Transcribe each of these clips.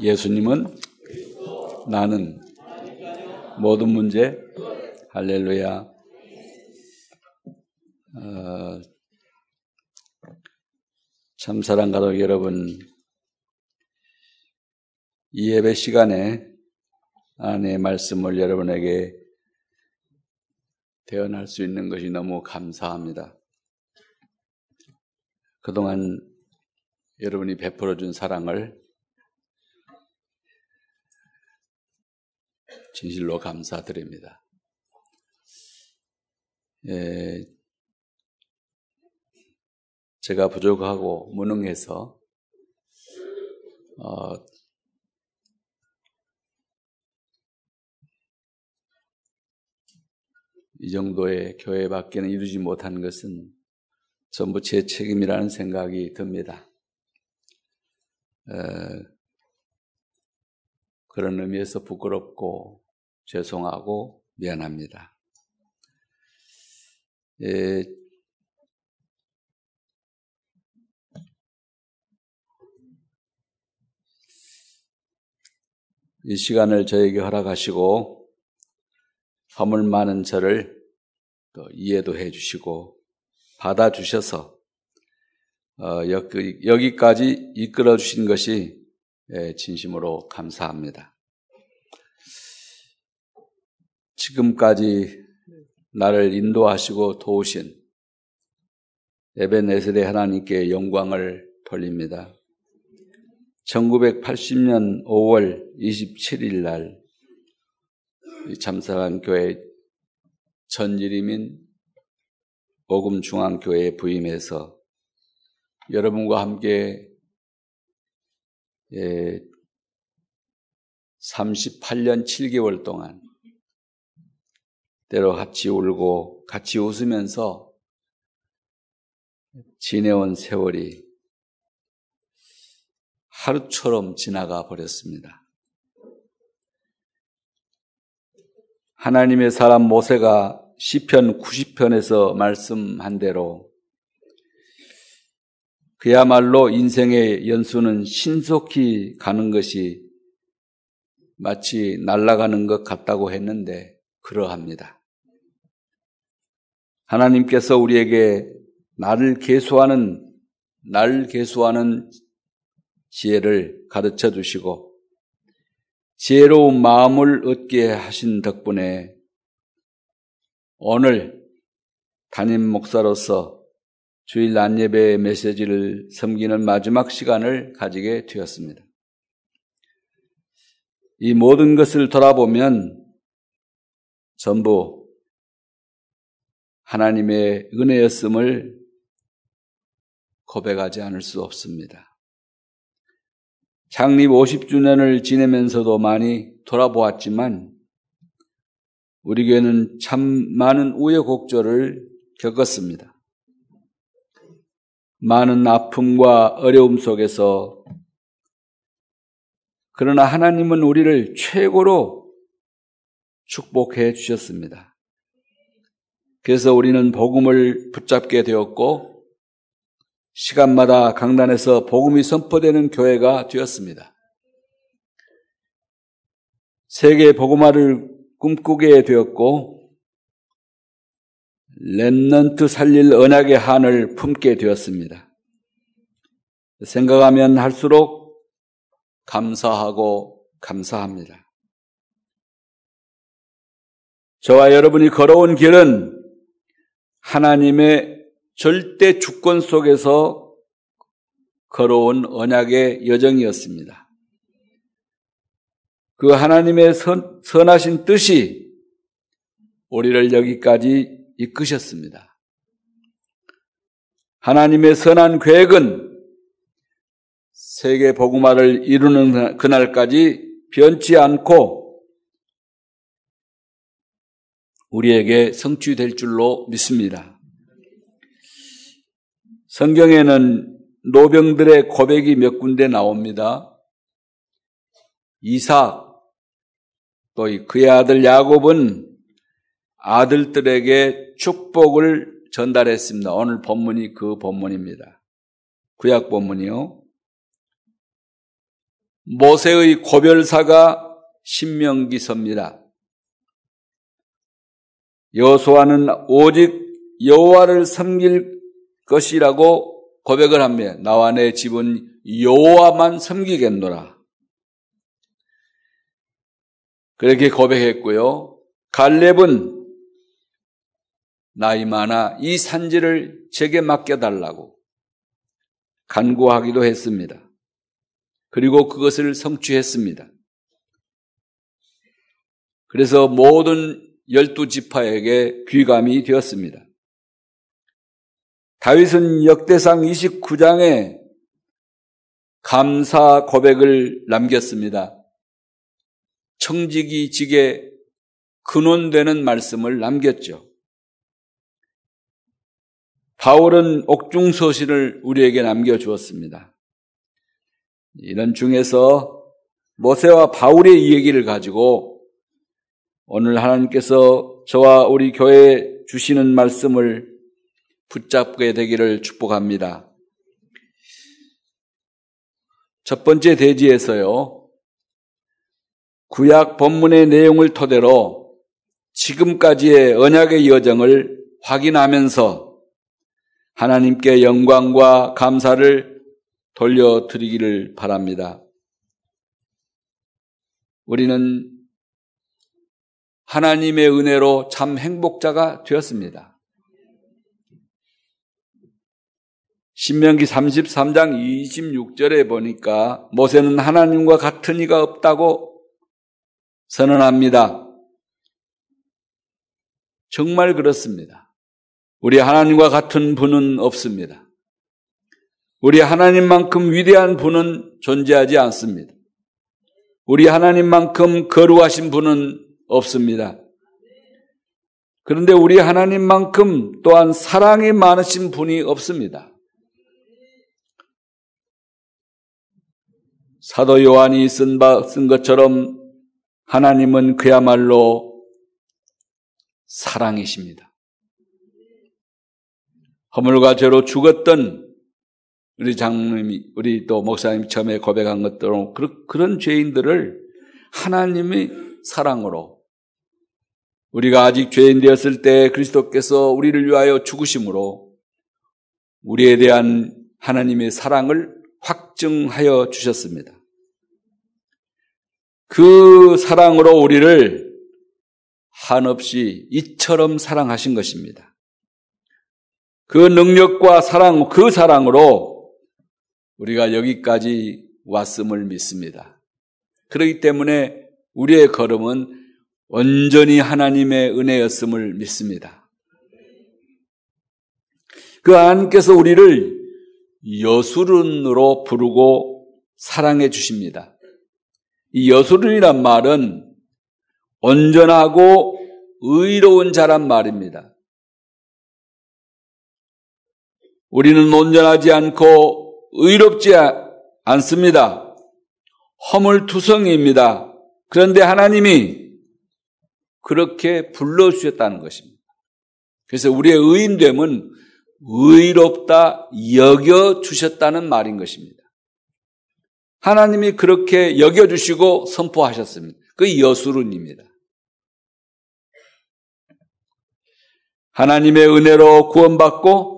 예수님은 나는 모든 문제. 할렐루야. 참사랑가족 여러분, 이 예배 시간에 하나님의 말씀을 여러분에게 대언할 수 있는 것이 너무 감사합니다. 그동안 여러분이 베풀어준 사랑을 진실로 감사드립니다. 제가 부족하고 무능해서 이 정도의 교회 밖에는 이루지 못한 것은 전부 제 책임이라는 생각이 듭니다. 그런 의미에서 부끄럽고 죄송하고 미안합니다. 이 시간을 저에게 허락하시고 허물 많은 저를 또 이해도 해주시고 받아주셔서 여기까지 이끌어주신 것이 진심으로 감사합니다. 지금까지 나를 인도하시고 도우신 에벤에셀의 하나님께 영광을 돌립니다. 1980년 5월 27일 날 참사랑교회 전일임인 오금중앙교회에 부임해서 여러분과 함께 38년 7개월 동안 때로 같이 울고 같이 웃으면서 지내온 세월이 하루처럼 지나가 버렸습니다. 하나님의 사람 모세가 시편 90편에서 말씀한 대로 그야말로 인생의 연수는 신속히 가는 것이 마치 날아가는 것 같다고 했는데 그러합니다. 하나님께서 우리에게 날 계수하는 지혜를 가르쳐 주시고 지혜로운 마음을 얻게 하신 덕분에 오늘 담임 목사로서 주일 안예배의 메시지를 섬기는 마지막 시간을 가지게 되었습니다. 이 모든 것을 돌아보면 전부 하나님의 은혜였음을 고백하지 않을 수 없습니다. 창립 50주년을 지내면서도 많이 돌아보았지만 우리 교회는 참 많은 우여곡절을 겪었습니다. 많은 아픔과 어려움 속에서 그러나 하나님은 우리를 최고로 축복해 주셨습니다. 그래서 우리는 복음을 붙잡게 되었고 시간마다 강단에서 복음이 선포되는 교회가 되었습니다. 세계 복음화를 꿈꾸게 되었고 렘넌트 살릴 언약의 한을 품게 되었습니다. 생각하면 할수록 감사하고 감사합니다. 저와 여러분이 걸어온 길은 하나님의 절대 주권 속에서 걸어온 언약의 여정이었습니다. 그 하나님의 선하신 뜻이 우리를 여기까지 이끄셨습니다. 하나님의 선한 계획은 세계 복음화를 이루는 그날까지 변치 않고 우리에게 성취될 줄로 믿습니다. 성경에는 노병들의 고백이 몇 군데 나옵니다. 이삭 또 그의 아들 야곱은 아들들에게 축복을 전달했습니다. 오늘 본문이 그 본문입니다. 구약 본문이요. 모세의 고별사가 신명기서입니다. 여호수아는 오직 여호와를 섬길 것이라고 고백을 합니다. 나와 내 집은 여호와만 섬기겠노라. 그렇게 고백했고요. 갈렙은 나이 많아 이 산지를 제게 맡겨달라고 간구하기도 했습니다. 그리고 그것을 성취했습니다. 그래서 모든 12지파에게 귀감이 되었습니다. 다윗은 역대상 29장에 감사 고백을 남겼습니다. 청지기 직에 근원되는 말씀을 남겼죠. 바울은 옥중서신을 우리에게 남겨주었습니다. 이런 중에서 모세와 바울의 이야기를 가지고 오늘 하나님께서 저와 우리 교회에 주시는 말씀을 붙잡게 되기를 축복합니다. 첫 번째 대지에서요, 구약 본문의 내용을 토대로 지금까지의 언약의 여정을 확인하면서 하나님께 영광과 감사를 돌려드리기를 바랍니다. 우리는 하나님의 은혜로 참 행복자가 되었습니다. 신명기 33장 26절에 보니까 모세는 하나님과 같은 이가 없다고 선언합니다. 정말 그렇습니다. 우리 하나님과 같은 분은 없습니다. 우리 하나님만큼 위대한 분은 존재하지 않습니다. 우리 하나님만큼 거룩하신 분은 없습니다. 그런데 우리 하나님만큼 또한 사랑이 많으신 분이 없습니다. 사도 요한이 쓴 것처럼 하나님은 그야말로 사랑이십니다. 허물과 죄로 죽었던 우리 장로님이, 우리 또 목사님이 처음에 고백한 것처럼 그런 죄인들을 하나님의 사랑으로, 우리가 아직 죄인 되었을 때 그리스도께서 우리를 위하여 죽으심으로 우리에 대한 하나님의 사랑을 확증하여 주셨습니다. 그 사랑으로 우리를 한없이 이처럼 사랑하신 것입니다. 그 능력과 사랑, 그 사랑으로 우리가 여기까지 왔음을 믿습니다. 그렇기 때문에 우리의 걸음은 온전히 하나님의 은혜였음을 믿습니다. 그 하나님께서 우리를 여수른으로 부르고 사랑해 주십니다. 이 여수른이란 말은 온전하고 의로운 자란 말입니다. 우리는 온전하지 않고 의롭지 않습니다. 허물투성이입니다. 그런데 하나님이 그렇게 불러주셨다는 것입니다. 그래서 우리의 의인됨은 의롭다 여겨주셨다는 말인 것입니다. 하나님이 그렇게 여겨주시고 선포하셨습니다. 그게 여수룬입니다. 하나님의 은혜로 구원받고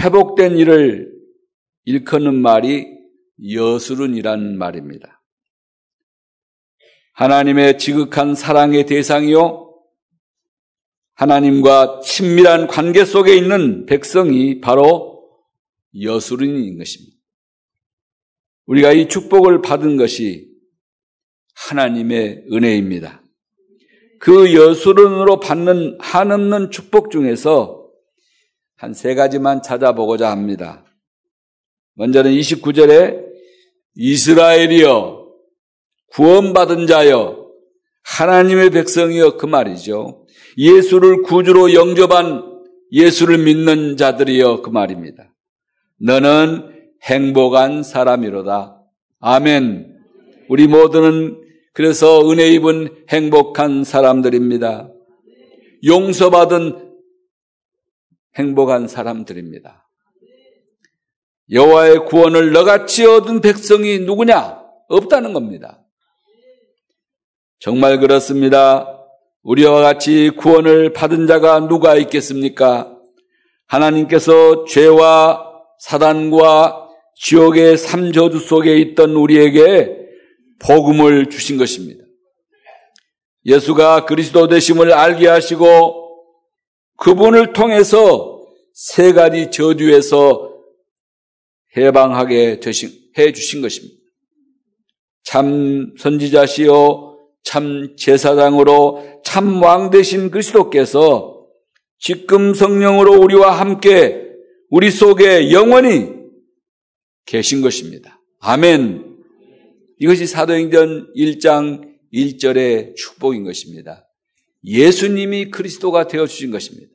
회복된 일을 일컫는 말이 여수룬이란 말입니다. 하나님의 지극한 사랑의 대상이요, 하나님과 친밀한 관계 속에 있는 백성이 바로 여수룬인 것입니다. 우리가 이 축복을 받은 것이 하나님의 은혜입니다. 그 여수룬으로 받는 한없는 축복 중에서 한 세 가지만 찾아보고자 합니다. 먼저는 29절에 이스라엘이여 구원받은 자여 하나님의 백성이여, 그 말이죠. 예수를 구주로 영접한 예수를 믿는 자들이여, 그 말입니다. 너는 행복한 사람이로다. 아멘. 우리 모두는 그래서 은혜 입은 행복한 사람들입니다. 용서받은 행복한 사람들입니다. 여호와의 구원을 너같이 얻은 백성이 누구냐? 없다는 겁니다. 정말 그렇습니다. 우리와 같이 구원을 받은 자가 누가 있겠습니까? 하나님께서 죄와 사단과 지옥의 삼저주 속에 있던 우리에게 복음을 주신 것입니다. 예수가 그리스도 되심을 알게 하시고 그분을 통해서 세 가지 저주에서 해방하게 해 주신 것입니다. 참 선지자시요 참 제사장으로 참 왕 되신 그리스도께서 지금 성령으로 우리와 함께 우리 속에 영원히 계신 것입니다. 아멘. 이것이 사도행전 1장 1절의 축복인 것입니다. 예수님이 그리스도가 되어주신 것입니다.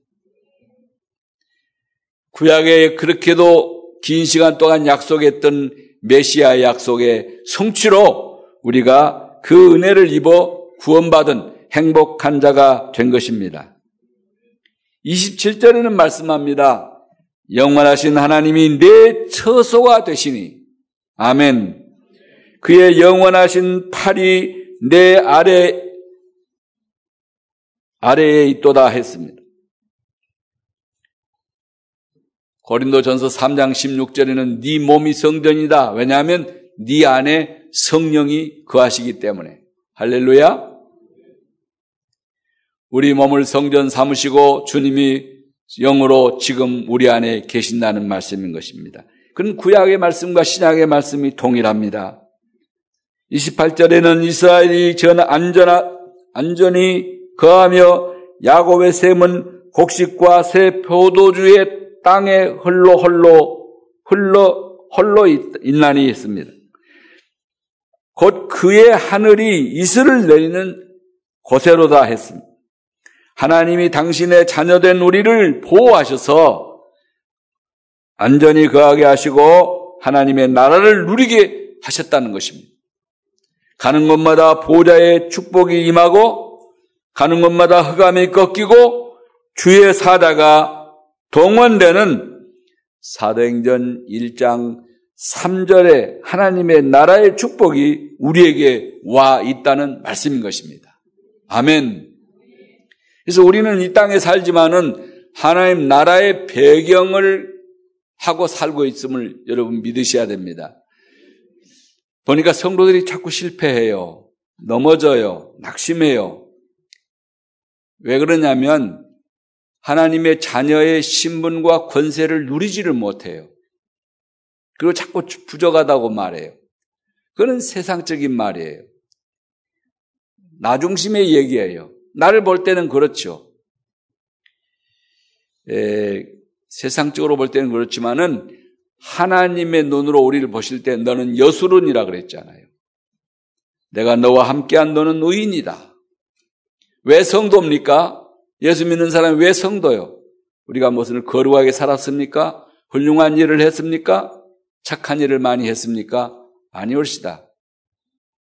구약에 그렇게도 긴 시간 동안 약속했던 메시아 약속의 성취로 우리가 그 은혜를 입어 구원받은 행복한 자가 된 것입니다. 27절에는 말씀합니다. 영원하신 하나님이 내 처소가 되시니. 아멘. 그의 영원하신 팔이 내 아래에 있도다 했습니다. 고린도전서 3장 16절에는 네 몸이 성전이다. 왜냐하면 네 안에 성령이 거하시기 때문에. 할렐루야. 우리 몸을 성전 삼으시고 주님이 영으로 지금 우리 안에 계신다는 말씀인 것입니다. 그런 구약의 말씀과 신약의 말씀이 동일합니다. 28절에는 이스라엘이 전 안전히 거하며 야곱의 샘은 곡식과 새 포도주의 땅에 홀로 있나니 했습니다. 곧 그의 하늘이 이슬을 내리는 곳에로다 했습니다. 하나님이 당신의 자녀된 우리를 보호하셔서 안전히 거하게 하시고 하나님의 나라를 누리게 하셨다는 것입니다. 가는 곳마다 보호자의 축복이 임하고 가는 곳마다 흑암이 꺾이고 주의 사자가 동원되는 사도행전 1장 3절에 하나님의 나라의 축복이 우리에게 와 있다는 말씀인 것입니다. 아멘. 그래서 우리는 이 땅에 살지만은 하나님 나라의 배경을 하고 살고 있음을 여러분 믿으셔야 됩니다. 보니까 성도들이 자꾸 실패해요. 넘어져요. 낙심해요. 왜 그러냐면 하나님의 자녀의 신분과 권세를 누리지를 못해요. 그리고 자꾸 부족하다고 말해요. 그건 세상적인 말이에요. 나 중심의 얘기예요. 나를 볼 때는 그렇죠. 세상적으로 볼 때는 그렇지만은 하나님의 눈으로 우리를 보실 때 너는 여수룬이라 그랬잖아요. 내가 너와 함께한 너는 의인이다. 왜 성도입니까? 예수 믿는 사람이 왜 성도요? 우리가 무슨 거룩하게 살았습니까? 훌륭한 일을 했습니까? 착한 일을 많이 했습니까? 아니올시다.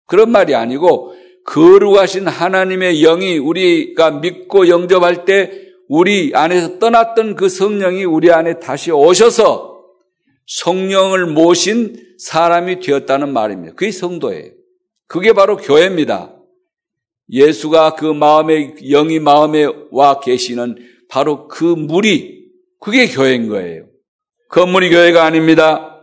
그런 말이 아니고 거룩하신 하나님의 영이 우리가 믿고 영접할 때 우리 안에서 떠났던 그 성령이 우리 안에 다시 오셔서 성령을 모신 사람이 되었다는 말입니다. 그게 성도예요. 그게 바로 교회입니다. 예수가 그 마음에 영이 마음에 와 계시는 바로 그 물이 그게 교회인 거예요. 건물이 교회가 아닙니다.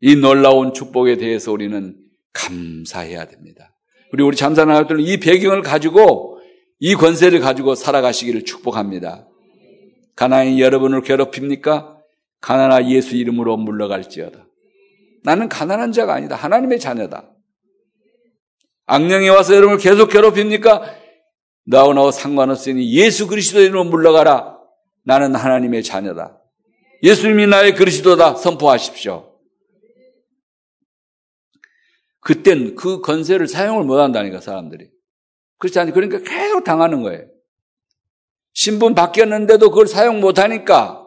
이 놀라운 축복에 대해서 우리는 감사해야 됩니다. 우리 참사랑가족들은 이 배경을 가지고 이 권세를 가지고 살아가시기를 축복합니다. 가나안이 여러분을 괴롭힙니까? 가나안아 예수 이름으로 물러갈지어다. 나는 가난한 자가 아니다. 하나님의 자녀다. 악령이 와서 여러분을 계속 괴롭힙니까? 너하고 나와 상관없으니 예수 그리스도 이름으로 물러가라. 나는 하나님의 자녀다. 예수님이 나의 그리스도다. 선포하십시오. 그땐 그 권세를 사용을 못한다니까 사람들이. 그렇지 않니? 그러니까 계속 당하는 거예요. 신분 바뀌었는데도 그걸 사용 못하니까.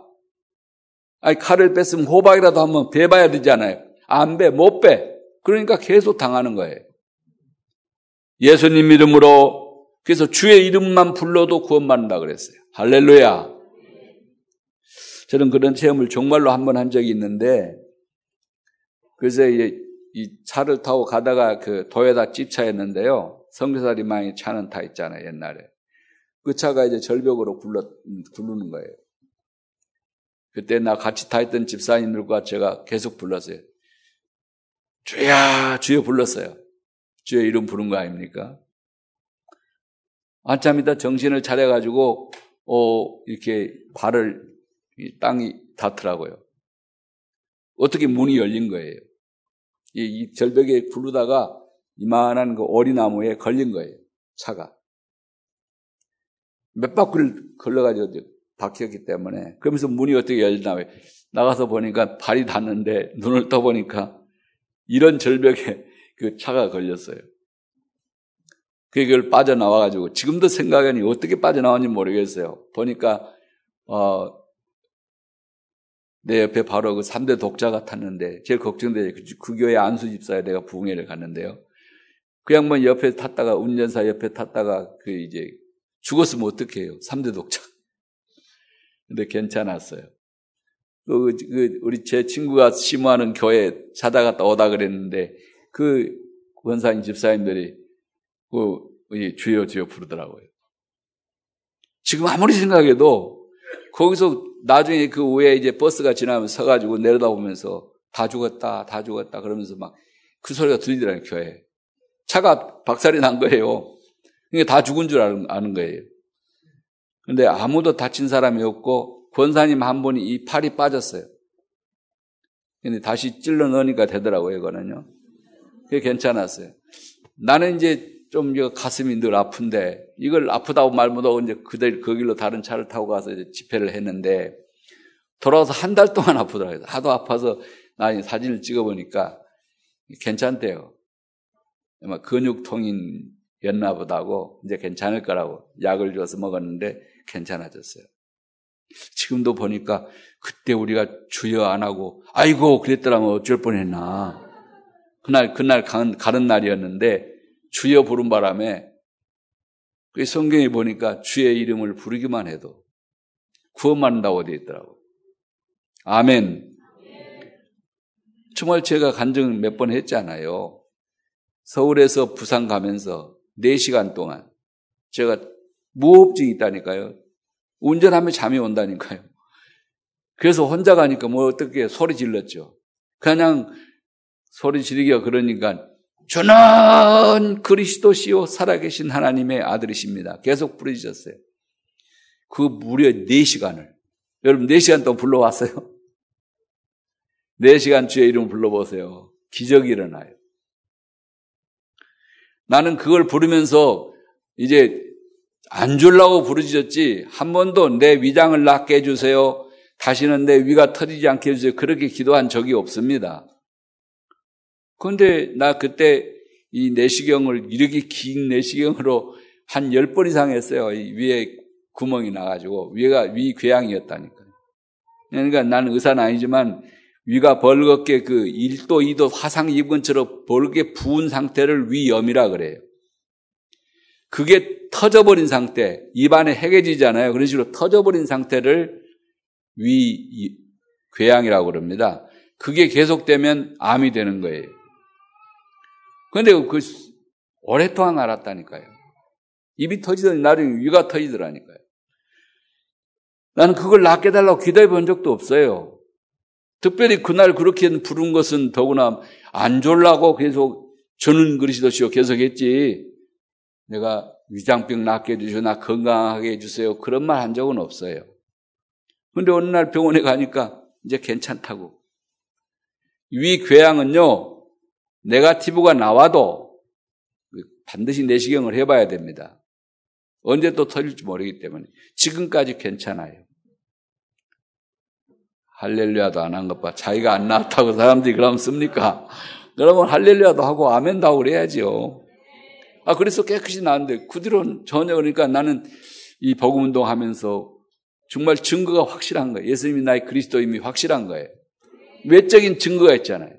아니 칼을 뺐으면 호박이라도 한번 베봐야 되잖아요. 안 베, 못 베. 그러니까 계속 당하는 거예요. 예수님 이름으로. 그래서 주의 이름만 불러도 구원받는다 그랬어요. 할렐루야. 저는 그런 체험을 정말로 한 번 한 적이 있는데 그래서 이 차를 타고 가다가 그 도에다 찝차했는데요. 선교사님만이 차는 타 있잖아요, 옛날에. 그 차가 이제 절벽으로 굴르는 거예요. 그때 나 같이 타 있던 집사님들과 제가 계속 불렀어요. 주야, 주여 불렀어요. 주의 이름 부른 거 아닙니까? 한참 있다 정신을 차려가지고, 이렇게 발을 땅이 닿더라고요. 어떻게 문이 열린 거예요. 이 절벽에 굴르다가 이만한 그 어리나무에 걸린 거예요. 차가. 몇 바퀴를 걸러가지고 박혔기 때문에. 그러면서 문이 어떻게 열리나 봐요. 나가서 보니까 발이 닿는데 눈을 떠보니까 이런 절벽에 그 차가 걸렸어요. 그걸 빠져나와가지고 지금도 생각하니 어떻게 빠져나왔는지 모르겠어요. 보니까 내 옆에 바로 그 3대 독자가 탔는데 제일 걱정돼요. 그 교회 안수 집사에 내가 부흥회를 갔는데요. 그 양반 옆에 탔다가 운전사 옆에 탔다가 그 이제 죽었으면 어떡해요. 3대 독자. 근데 괜찮았어요. 그 우리 제 친구가 심호하는 교회 찾아갔다 오다 그랬는데 그 권사님 집사님들이 주여 주여 부르더라고요. 지금 아무리 생각해도 거기서 나중에 그 후에 이제 버스가 지나면 서가지고 내려다보면서 다 죽었다 그러면서 막 그 소리가 들리더라고요, 교회에. 차가 박살이 난 거예요. 그러니까 다 죽은 줄 아는 거예요. 근데 아무도 다친 사람이 없고 권사님 한 분이 이 팔이 빠졌어요. 근데 다시 찔러 넣으니까 되더라고요, 이거는요. 그게 괜찮았어요. 나는 이제 좀 가슴이 늘 아픈데 이걸 아프다고 말 못하고 이제 그 길로 다른 차를 타고 가서 이제 집회를 했는데 돌아와서 한 달 동안 아프더라고요. 하도 아파서 나 사진을 찍어보니까 괜찮대요. 아마 근육통인였나 보다고 이제 괜찮을 거라고 약을 줘서 먹었는데 괜찮아졌어요. 지금도 보니까 그때 우리가 주여 안 하고 아이고 그랬더라면 어쩔 뻔했나. 그날 가는 날이었는데 주여 부른 바람에 그 성경에 보니까 주의 이름을 부르기만 해도 구원받는다고 되어 있더라고요. 아멘. 정말 제가 간증 몇 번 했잖아요. 서울에서 부산 가면서 4시간 동안 제가 무호흡증이 있다니까요. 운전하면 잠이 온다니까요. 그래서 혼자 가니까 뭐 어떻게 소리 질렀죠. 그냥 소리 지르기가 그러니까 주는 그리스도시요 살아계신 하나님의 아들이십니다. 계속 부르짖었어요. 그 무려 4시간을. 여러분 4시간 동안 불러왔어요. 4시간 주의 이름을 불러보세요. 기적이 일어나요. 나는 그걸 부르면서 이제 안 주려고 부르짖었지 한 번도 내 위장을 낫게 해주세요. 다시는 내 위가 터지지 않게 해주세요. 그렇게 기도한 적이 없습니다. 근데 나 그때 이 내시경을 이렇게 긴 내시경으로 한 10번 이상 했어요. 이 위에 구멍이 나가지고 위가 위궤양이었다니까요. 그러니까 나는 의사는 아니지만 위가 벌겋게 그 1도 2도 화상 입은 채로 벌겋게 부은 상태를 위염이라 그래요. 그게 터져버린 상태, 입안에 해계지잖아요. 그런 식으로 터져버린 상태를 위궤양이라고 그럽니다. 그게 계속되면 암이 되는 거예요. 근데 그 오랫동안 알았다니까요. 입이 터지더니 나중에 위가 터지더라니까요. 나는 그걸 낫게 해달라고 기도해 본 적도 없어요. 특별히 그날 그렇게 부른 것은 더구나 안 졸라고 계속 주는 그리스도시요 계속 했지 내가 위장병 낫게 해주시고 나 건강하게 해주세요 그런 말 한 적은 없어요. 그런데 어느 날 병원에 가니까 이제 괜찮다고. 위궤양은요 네가티브가 나와도 반드시 내시경을 해봐야 됩니다. 언제 또 터질지 모르기 때문에 지금까지 괜찮아요. 할렐루야도 안 한 것 봐. 자기가 안 나왔다고 사람들이 그러면 씁니까? 그러면 할렐루야도 하고 아멘도 하고 그래야죠. 그래서 깨끗이 나왔는데 그 뒤로는 전혀. 그러니까 나는 이 복음운동 하면서 정말 증거가 확실한 거예요. 예수님이 나의 그리스도임이 확실한 거예요. 외적인 증거가 있잖아요.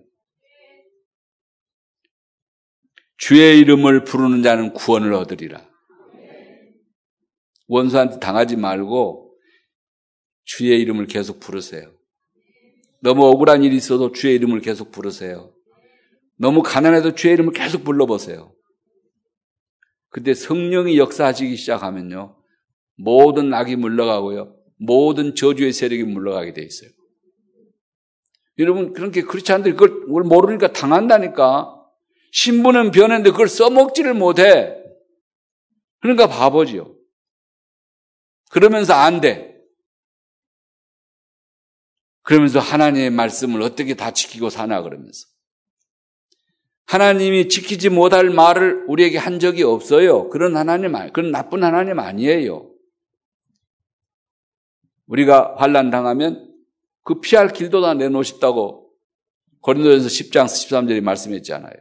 주의 이름을 부르는 자는 구원을 얻으리라. 원수한테 당하지 말고 주의 이름을 계속 부르세요. 너무 억울한 일이 있어도 주의 이름을 계속 부르세요. 너무 가난해도 주의 이름을 계속 불러보세요. 그때 성령이 역사하시기 시작하면요, 모든 악이 물러가고요, 모든 저주의 세력이 물러가게 돼 있어요. 여러분, 그렇게 크리스찬들이 그걸 모르니까 당한다니까. 신분은 변했는데 그걸 써먹지를 못해. 그러니까 바보지요. 그러면서 안 돼. 그러면서 하나님의 말씀을 어떻게 다 지키고 사나 그러면서. 하나님이 지키지 못할 말을 우리에게 한 적이 없어요. 그런 나쁜 하나님 아니에요. 우리가 환난 당하면 그 피할 길도 다 내놓으셨다고 고린도전서 10장 13절이 말씀했잖아요.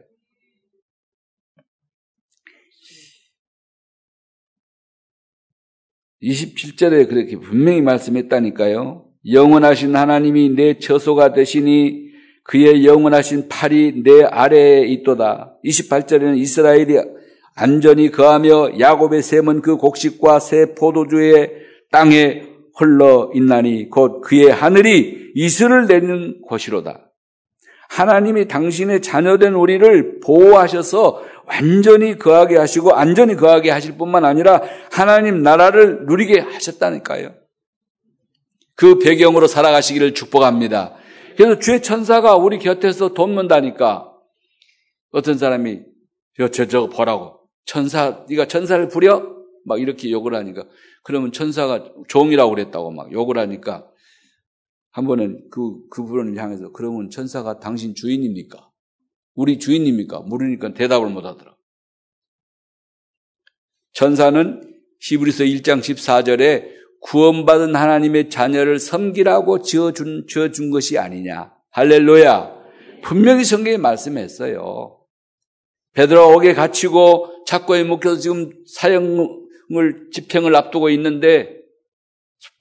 이 27절에 그렇게 분명히 말씀했다니까요. 영원하신 하나님이 내 처소가 되시니 그의 영원하신 팔이 내 아래에 있도다. 28절에는 이스라엘이 안전히 거하며 야곱의 샘은 그 곡식과 새 포도주의 땅에 흘러 있나니 곧 그의 하늘이 이슬을 내리는 곳이로다. 하나님이 당신의 자녀된 우리를 보호하셔서 완전히 거하게 하시고 안전히 거하게 하실 뿐만 아니라 하나님 나라를 누리게 하셨다니까요. 그 배경으로 살아가시기를 축복합니다. 그래서 주의 천사가 우리 곁에서 돕는다니까. 어떤 사람이 저거 보라고 네가 천사를 부려? 막 이렇게 욕을 하니까, 그러면 천사가 종이라고 그랬다고 막 욕을 하니까, 한 번은 그분을 향해서, 그러면 천사가 당신 주인입니까? 우리 주인입니까? 물으니까 대답을 못 하더라. 천사는 히브리서 1장 14절에 구원받은 하나님의 자녀를 섬기라고 지어준 것이 아니냐. 할렐루야. 분명히 성경에 말씀했어요. 베드로가 옥에 갇히고 착고에 묶여서 지금 집행을 앞두고 있는데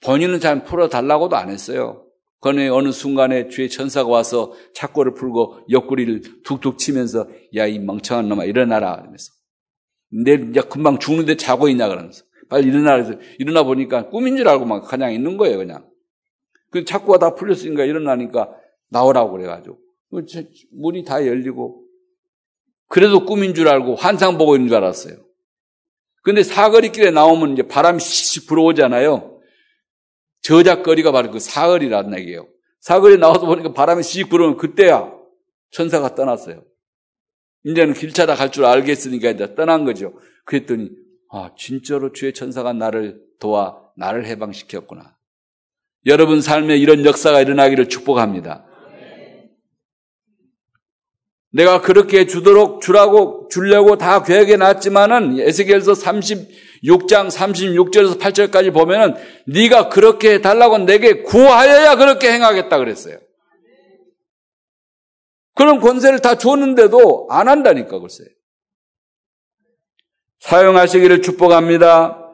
본인은 잘 풀어달라고도 안 했어요. 그런데 어느 순간에 주의 천사가 와서 착고를 풀고 옆구리를 툭툭 치면서 야, 이 멍청한 놈아 일어나라 그러면서, 야, 금방 죽는데 자고 있냐 그러면서 빨리 일어나라 그래서, 일어나 보니까 꿈인 줄 알고 막 그냥 있는 거예요. 그냥 그 착고가 다 풀렸으니까 일어나니까 나오라고 그래가지고 문이 다 열리고, 그래도 꿈인 줄 알고 환상 보고 있는 줄 알았어요. 근데 사거리길에 나오면 이제 바람이 씩 불어오잖아요. 저작거리가 바로 그 사거리라는 얘기예요. 사거리에 나와서 보니까 바람이 씩 불어오면 그때야 천사가 떠났어요. 이제는 길 찾아 갈 줄 알겠으니까 이제 떠난 거죠. 그랬더니 진짜로 주의 천사가 나를 도와 나를 해방시켰구나. 여러분 삶에 이런 역사가 일어나기를 축복합니다. 내가 그렇게 주려고 다 계획해 놨지만은 에스겔서 36장 36절에서 8절까지 보면은 네가 그렇게 해 달라고 내게 구하여야 그렇게 행하겠다 그랬어요. 그런 권세를 다 줬는데도 안 한다니까 글쎄요. 사용하시기를 축복합니다.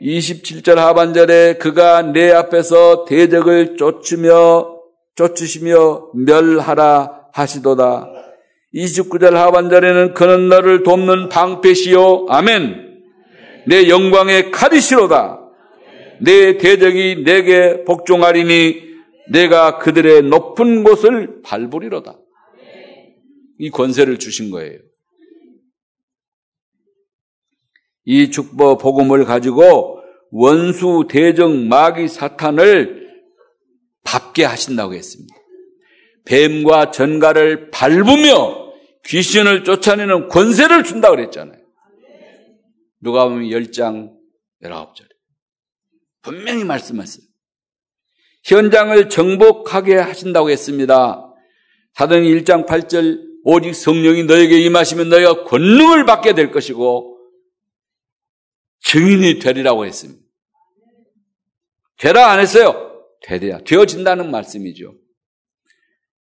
27절 하반절에 그가 내 앞에서 대적을 쫓으시며 멸하라 하시도다. 29절 하반절에는 그는 너를 돕는 방패시요 아멘, 내 영광의 칼이시로다. 내 대적이 내게 복종하리니 내가 그들의 높은 곳을 밟으리로다. 이 권세를 주신 거예요. 이 축복 복음을 가지고 원수 대적 마귀 사탄을 밟게 하신다고 했습니다. 뱀과 전갈을 밟으며 귀신을 쫓아내는 권세를 준다고 그랬잖아요. 누가 보면 10장 19절에 분명히 말씀하셨어요. 현장을 정복하게 하신다고 했습니다. 사도행전 1장 8절 오직 성령이 너에게 임하시면 너희가 권능을 받게 될 것이고 증인이 되리라고 했습니다. 되라 안 했어요? 되어진다는 말씀이죠.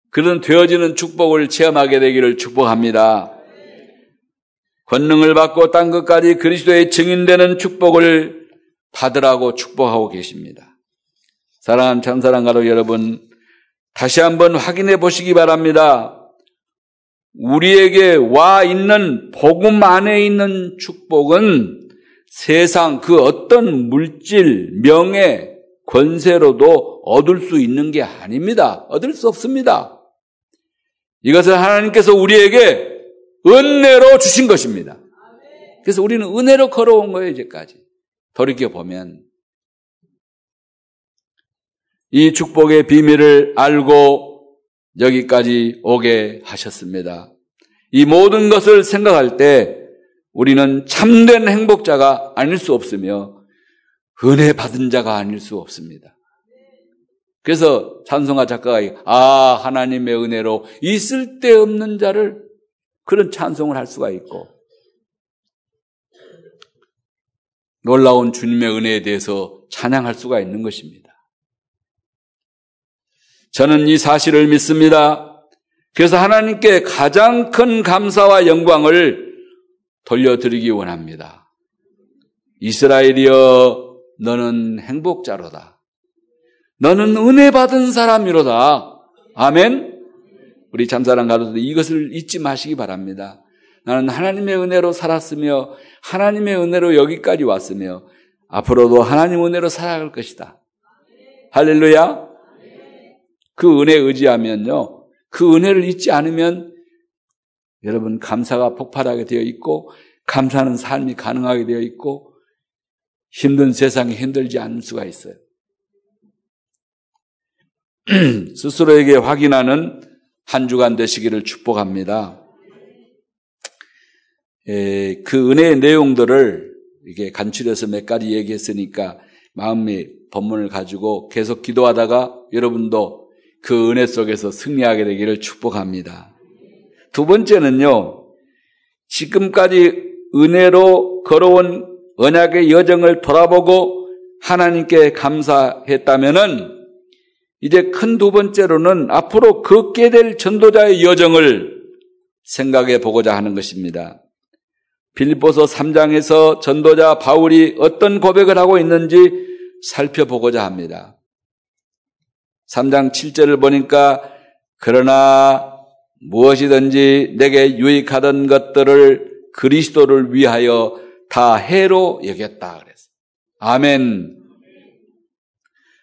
그런 되어지는 축복을 체험하게 되기를 축복합니다. 권능을 받고 땅 끝까지 그리스도의 증인되는 축복을 받으라고 축복하고 계십니다. 사랑하는 참사랑가족 여러분, 다시 한번 확인해 보시기 바랍니다. 우리에게 와 있는 복음 안에 있는 축복은 세상 그 어떤 물질, 명예, 권세로도 얻을 수 있는 게 아닙니다. 얻을 수 없습니다. 이것은 하나님께서 우리에게 은혜로 주신 것입니다. 그래서 우리는 은혜로 걸어온 거예요, 이제까지. 돌이켜보면. 이 축복의 비밀을 알고 여기까지 오게 하셨습니다. 이 모든 것을 생각할 때 우리는 참된 행복자가 아닐 수 없으며 은혜 받은 자가 아닐 수 없습니다. 그래서 찬송가 작가가 아, 하나님의 은혜로 이 쓸데없는 자를 그런 찬송을 할 수가 있고 놀라운 주님의 은혜에 대해서 찬양할 수가 있는 것입니다. 저는 이 사실을 믿습니다. 그래서 하나님께 가장 큰 감사와 영광을 돌려드리기 원합니다. 이스라엘이여 너는 행복자로다. 너는 은혜 받은 사람이로다. 아멘. 우리 참사랑가족들 이것을 잊지 마시기 바랍니다. 나는 하나님의 은혜로 살았으며 하나님의 은혜로 여기까지 왔으며 앞으로도 하나님 은혜로 살아갈 것이다. 할렐루야. 그 은혜에 의지하면요. 그 은혜를 잊지 않으면 여러분 감사가 폭발하게 되어 있고 감사하는 삶이 가능하게 되어 있고 힘든 세상에 힘들지 않을 수가 있어요. 스스로에게 확인하는 한 주간 되시기를 축복합니다. 그 은혜의 내용들을 이렇게 간추려서 몇 가지 얘기했으니까 마음의 본문을 가지고 계속 기도하다가 여러분도 그 은혜 속에서 승리하게 되기를 축복합니다. 두 번째는요, 지금까지 은혜로 걸어온 언약의 여정을 돌아보고 하나님께 감사했다면은 이제 큰 두 번째로는 앞으로 걷게 될 전도자의 여정을 생각해 보고자 하는 것입니다. 빌립보서 3장에서 전도자 바울이 어떤 고백을 하고 있는지 살펴보고자 합니다. 3장 7절을 보니까 그러나 무엇이든지 내게 유익하던 것들을 그리스도를 위하여 다 해로 여겼다 그랬어요. 아멘.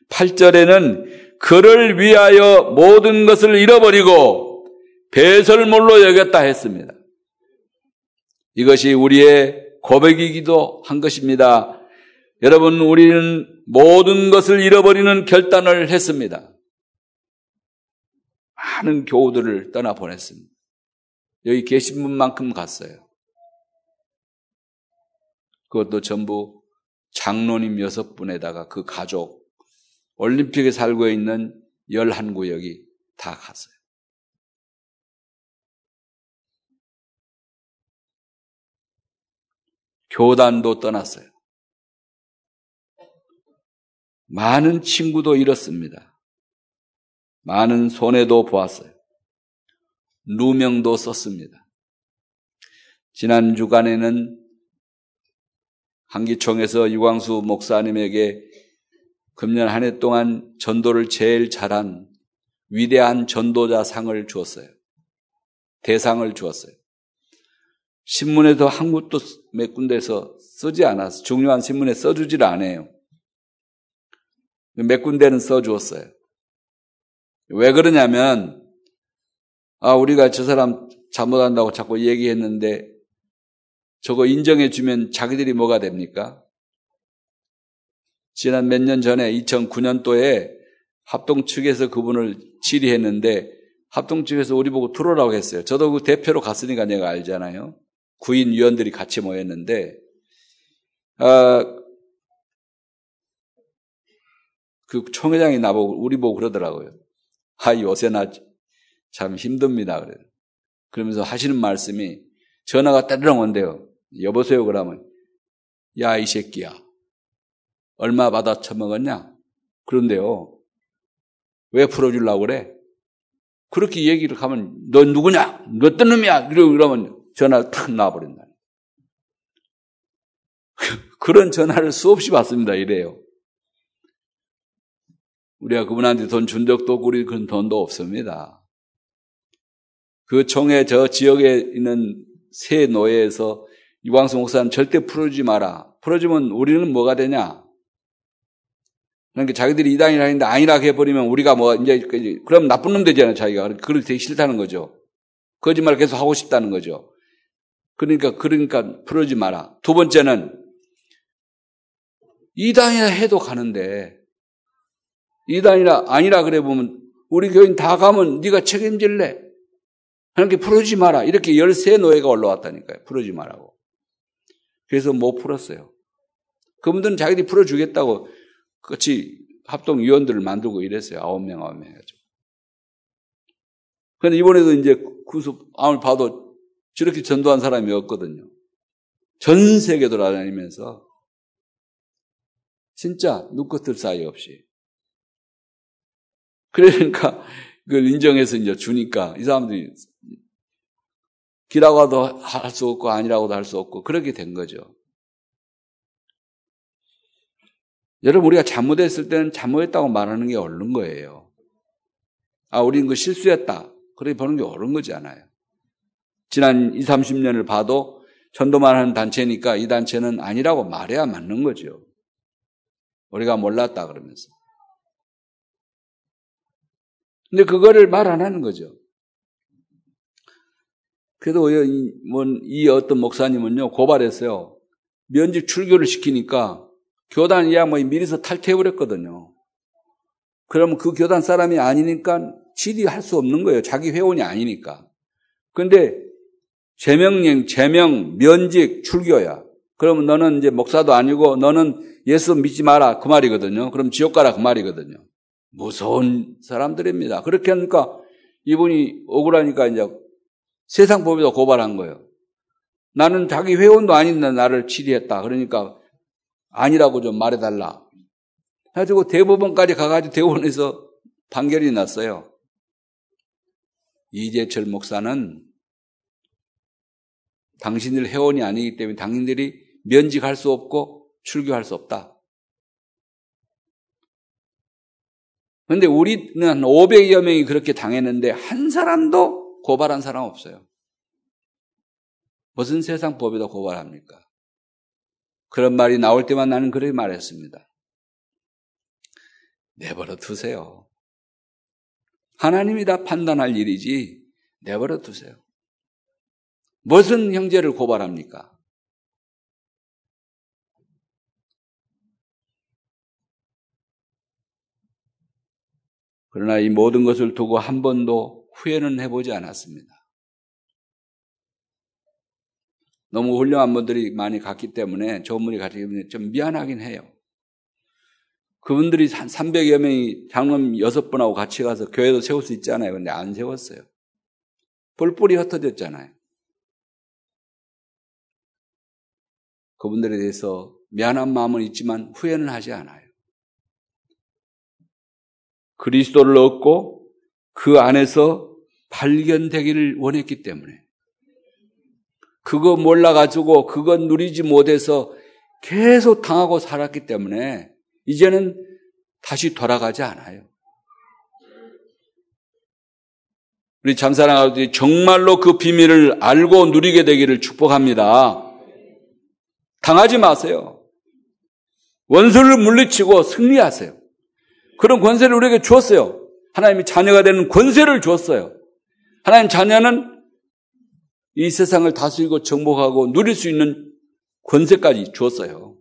8절에는 그를 위하여 모든 것을 잃어버리고 배설물로 여겼다 했습니다. 이것이 우리의 고백이기도 한 것입니다. 여러분, 우리는 모든 것을 잃어버리는 결단을 했습니다. 많은 교우들을 떠나보냈습니다. 여기 계신 분만큼 갔어요. 그것도 전부 장로님 6분에다가 그 가족, 올림픽에 살고 있는 11구역이 다 갔어요. 교단도 떠났어요. 많은 친구도 잃었습니다. 많은 손해도 보았어요. 누명도 썼습니다. 지난 주간에는 한기총에서 유광수 목사님에게 금년 한 해 동안 전도를 제일 잘한 위대한 전도자 상을 주었어요. 대상을 주었어요. 신문에도 한 곳도 몇 군데에서 쓰지 않았어요. 중요한 신문에 써주질 않아요. 몇 군데는 써주었어요. 왜 그러냐면 우리가 저 사람 잘못한다고 자꾸 얘기했는데 저거 인정해 주면 자기들이 뭐가 됩니까? 지난 몇 년 전에 2009년도에 합동 측에서 그분을 질의했는데 합동 측에서 우리 보고 들어오라고 했어요. 저도 그 대표로 갔으니까 내가 알잖아요. 구인 위원들이 같이 모였는데 그 총회장이 나보고 우리 보고 그러더라고요. 요새 나 참 힘듭니다. 그래요. 그러면서 하시는 말씀이 전화가 따르렁 온대요. 여보세요 그러면 야 이 새끼야. 얼마 받아 처먹었냐? 그런데요. 왜 풀어주려고 그래? 그렇게 얘기를 하면 너 누구냐? 너 어떤 놈이야? 이러면 전화가 탁 나와버린다. 그런 전화를 수없이 받습니다. 이래요. 우리가 그분한테 돈 준 적도 없고 우리 그런 돈도 없습니다. 그 총회 저 지역에 있는 새 노예에서 이광수 목사님 절대 풀어주지 마라. 풀어주면 우리는 뭐가 되냐? 그러니까 자기들이 이단이라 했는데 아니라고 해버리면 우리가 뭐, 이제, 그럼 나쁜 놈 되잖아요, 자기가. 그걸 되게 싫다는 거죠. 거짓말 계속 하고 싶다는 거죠. 그러니까 부르지 마라. 두 번째는 이단이라 해도 가는데 이단이라 아니라 그래 보면 우리 교인 다 가면 네가 책임질래. 하나님께 부르지 마라. 이렇게 13노예가 올라왔다니까요. 부르지 마라고. 그래서 못 풀었어요. 그분들은 자기들이 풀어주겠다고 같이 합동위원들을 만들고 이랬어요. 9명 해가지고. 근데 이번에도 이제 구속, 아무리 봐도 저렇게 전도한 사람이 없거든요. 전 세계 돌아다니면서. 진짜 눈꺼틀 사이 없이. 그러니까 그걸 인정해서 이제 주니까 이 사람들이 기라고도 할 수 없고 아니라고도 할 수 없고 그렇게 된 거죠. 여러분, 우리가 잘못했을 때는 잘못했다고 말하는 게 옳은 거예요. 아, 우린 그 실수했다. 그렇게 보는 게 옳은 거지 않아요. 지난 20, 30년을 봐도 전도만 하는 단체니까 이 단체는 아니라고 말해야 맞는 거죠. 우리가 몰랐다 그러면서. 근데 그거를 말 안 하는 거죠. 그래도 이 어떤 목사님은요, 고발했어요. 면직 출교를 시키니까 교단 이양이 미리서 탈퇴해버렸거든요. 그러면 그 교단 사람이 아니니까 질의할 수 없는 거예요. 자기 회원이 아니니까. 근데 제명, 면직, 출교야. 그러면 너는 이제 목사도 아니고 너는 예수 믿지 마라. 그 말이거든요. 그럼 지옥 가라. 그 말이거든요. 무서운 사람들입니다. 그렇게 하니까 이분이 억울하니까 이제 세상 법에도 고발한 거예요. 나는 자기 회원도 아닌데 나를 치리했다. 그러니까 아니라고 좀 말해달라. 그래가지고 대법원까지 가가지고 대법원에서 판결이 났어요. 이재철 목사는 당신들 회원이 아니기 때문에 당신들이 면직할 수 없고 출교할 수 없다. 근데 우리는 한 500여 명이 그렇게 당했는데 한 사람도 고발한 사람 없어요. 무슨 세상 법에다 고발합니까? 그런 말이 나올 때만 나는 그렇게 말했습니다. 내버려 두세요. 하나님이 다 판단할 일이지 내버려 두세요. 무슨 형제를 고발합니까? 그러나 이 모든 것을 두고 한 번도 후회는 해보지 않았습니다. 너무 훌륭한 분들이 많이 갔기 때문에, 좋은 분이 갔기 때문에 좀 미안하긴 해요. 그분들이 300여 명이 장로님 6분하고 같이 가서 교회도 세울 수 있잖아요. 근데 안 세웠어요. 뿔뿔이 흩어졌잖아요. 그분들에 대해서 미안한 마음은 있지만 후회는 하지 않아요. 그리스도를 얻고 그 안에서 발견되기를 원했기 때문에 그거 몰라가지고 그거 누리지 못해서 계속 당하고 살았기 때문에 이제는 다시 돌아가지 않아요. 우리 참사랑가족들이 정말로 그 비밀을 알고 누리게 되기를 축복합니다. 당하지 마세요. 원수를 물리치고 승리하세요. 그런 권세를 우리에게 주었어요. 하나님이 자녀가 되는 권세를 주었어요. 하나님 자녀는 이 세상을 다스리고 정복하고 누릴 수 있는 권세까지 주었어요.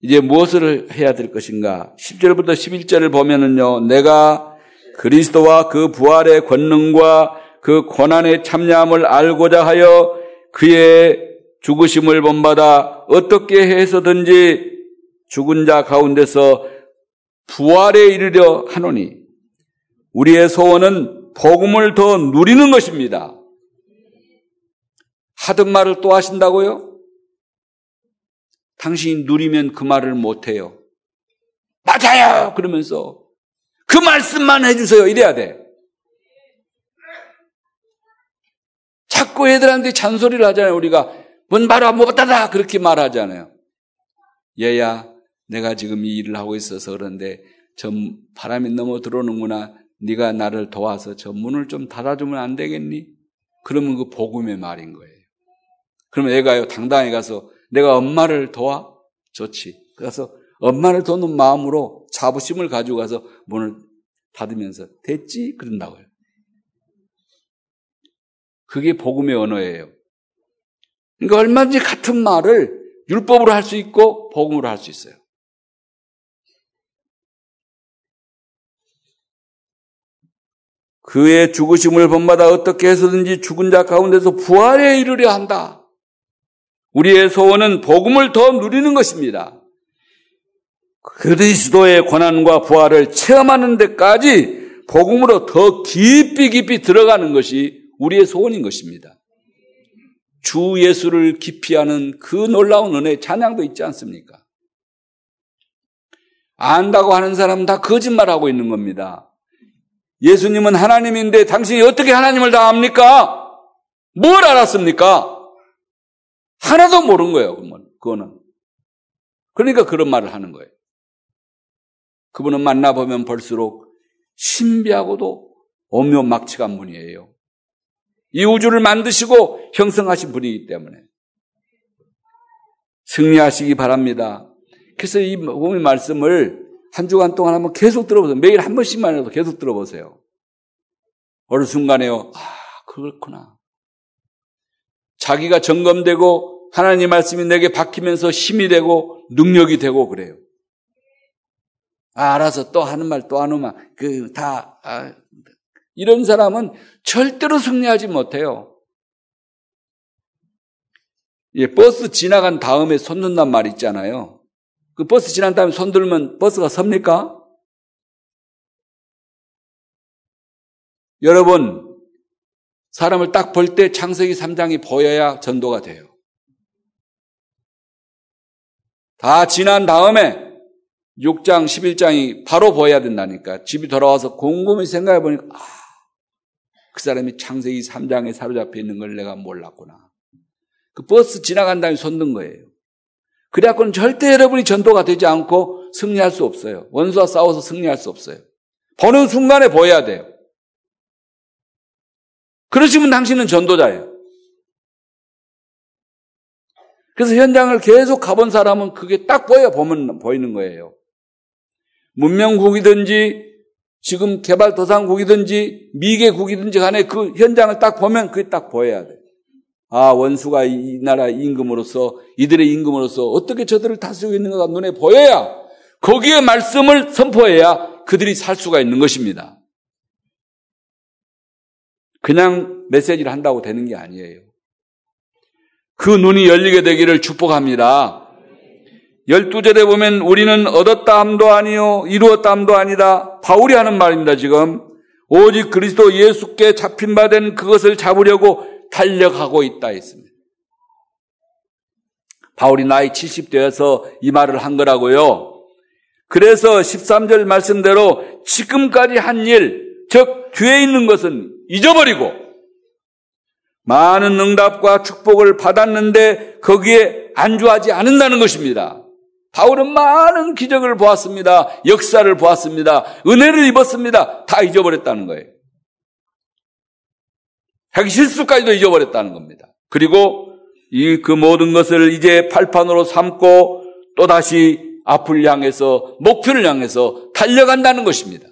이제 무엇을 해야 될 것인가? 10절부터 11절을 보면은요, 내가 그리스도와 그 부활의 권능과 그 고난의 참여함을 알고자 하여 그의 죽으심을 본받아 어떻게 해서든지 죽은 자 가운데서 부활에 이르려 하노니 우리의 소원은 복음을 더 누리는 것입니다. 하던 말을 또 하신다고요? 당신이 누리면 그 말을 못해요. 맞아요! 그러면서 그 말씀만 해주세요. 이래야 돼. 자꾸 애들한테 잔소리를 하잖아요. 우리가 뭔 말을 못하다 그렇게 말하잖아요. 얘야, 내가 지금 이 일을 하고 있어서 그런데 저 바람이 넘어 들어오는구나. 네가 나를 도와서 저 문을 좀 닫아주면 안 되겠니? 그러면 그 복음의 말인 거예요. 그러면 애가요 당당히 가서 내가 엄마를 도와? 좋지. 그래서 엄마를 돕는 마음으로 자부심을 가지고 가서 문을 닫으면서 됐지? 그런다고요. 그게 복음의 언어예요. 그러니까 얼마든지 같은 말을 율법으로 할 수 있고 복음으로 할 수 있어요. 그의 죽으심을 본받아 어떻게 해서든지 죽은 자 가운데서 부활에 이르려 한다. 우리의 소원은 복음을 더 누리는 것입니다. 그리스도의 고난과 부활을 체험하는 데까지 복음으로 더 깊이 들어가는 것이 우리의 소원인 것입니다. 주 예수를 기피하는 그 놀라운 은혜의 찬양도 있지 않습니까? 안다고 하는 사람은 다 거짓말하고 있는 겁니다. 예수님은 하나님인데 당신이 어떻게 하나님을 다 압니까? 뭘 알았습니까? 하나도 모른 거예요, 그거는. 그러니까 그런 말을 하는 거예요. 그분은 만나보면 볼수록 신비하고도 오묘막측한 분이에요. 이 우주를 만드시고 형성하신 분이기 때문에 승리하시기 바랍니다. 그래서 이 복음의 말씀을 한 주간 동안 한번 계속 들어보세요. 매일 한 번씩만 해도 계속 들어보세요. 어느 순간에요. 그렇구나. 자기가 점검되고 하나님의 말씀이 내게 박히면서 힘이 되고 능력이 되고 그래요. 알아서 또 하는 말 또 안 오면 이런 사람은 절대로 승리하지 못해요. 버스 지나간 다음에 손 든단 말 있잖아요. 그 버스 지난 다음에 손 들면 버스가 섭니까? 여러분, 사람을 딱 볼 때 창세기 3장이 보여야 전도가 돼요. 다 지난 다음에 6장, 11장이 바로 보여야 된다니까. 집이 돌아와서 곰곰이 생각해 보니까 그 사람이 창세기 3장에 사로잡혀 있는 걸 내가 몰랐구나. 그 버스 지나간 다음에 손 든 거예요. 그래갖고는 절대 여러분이 전도가 되지 않고 승리할 수 없어요. 원수와 싸워서 승리할 수 없어요. 보는 순간에 보여야 돼요. 그러시면 당신은 전도자예요. 그래서 현장을 계속 가본 사람은 그게 딱 보면 보이는 거예요. 문명국이든지 지금 개발도상국이든지 미개국이든지 간에 그 현장을 딱 보면 그게 딱 보여야 돼요. 원수가 이 나라 임금으로서 이들의 임금으로서 어떻게 저들을 다스리고 있는가가 눈에 보여야 거기에 말씀을 선포해야 그들이 살 수가 있는 것입니다. 그냥 메시지를 한다고 되는 게 아니에요. 그 눈이 열리게 되기를 축복합니다. 12절에 보면 우리는 얻었다 함도 아니요 이루었다 함도 아니다. 바울이 하는 말입니다. 지금 오직 그리스도 예수께 잡힌 바 된 그것을 잡으려고 달려가고 있다 했습니다. 바울이 나이 70대여서 이 말을 한 거라고요. 그래서 13절 말씀대로 지금까지 한 일, 즉 뒤에 있는 것은 잊어버리고 많은 응답과 축복을 받았는데 거기에 안주하지 않는다는 것입니다. 바울은 많은 기적을 보았습니다. 역사를 보았습니다. 은혜를 입었습니다. 다 잊어버렸다는 거예요. 자기 실수까지도 잊어버렸다는 겁니다. 그리고 그 모든 것을 이제 발판으로 삼고 또다시 앞을 향해서 목표를 향해서 달려간다는 것입니다.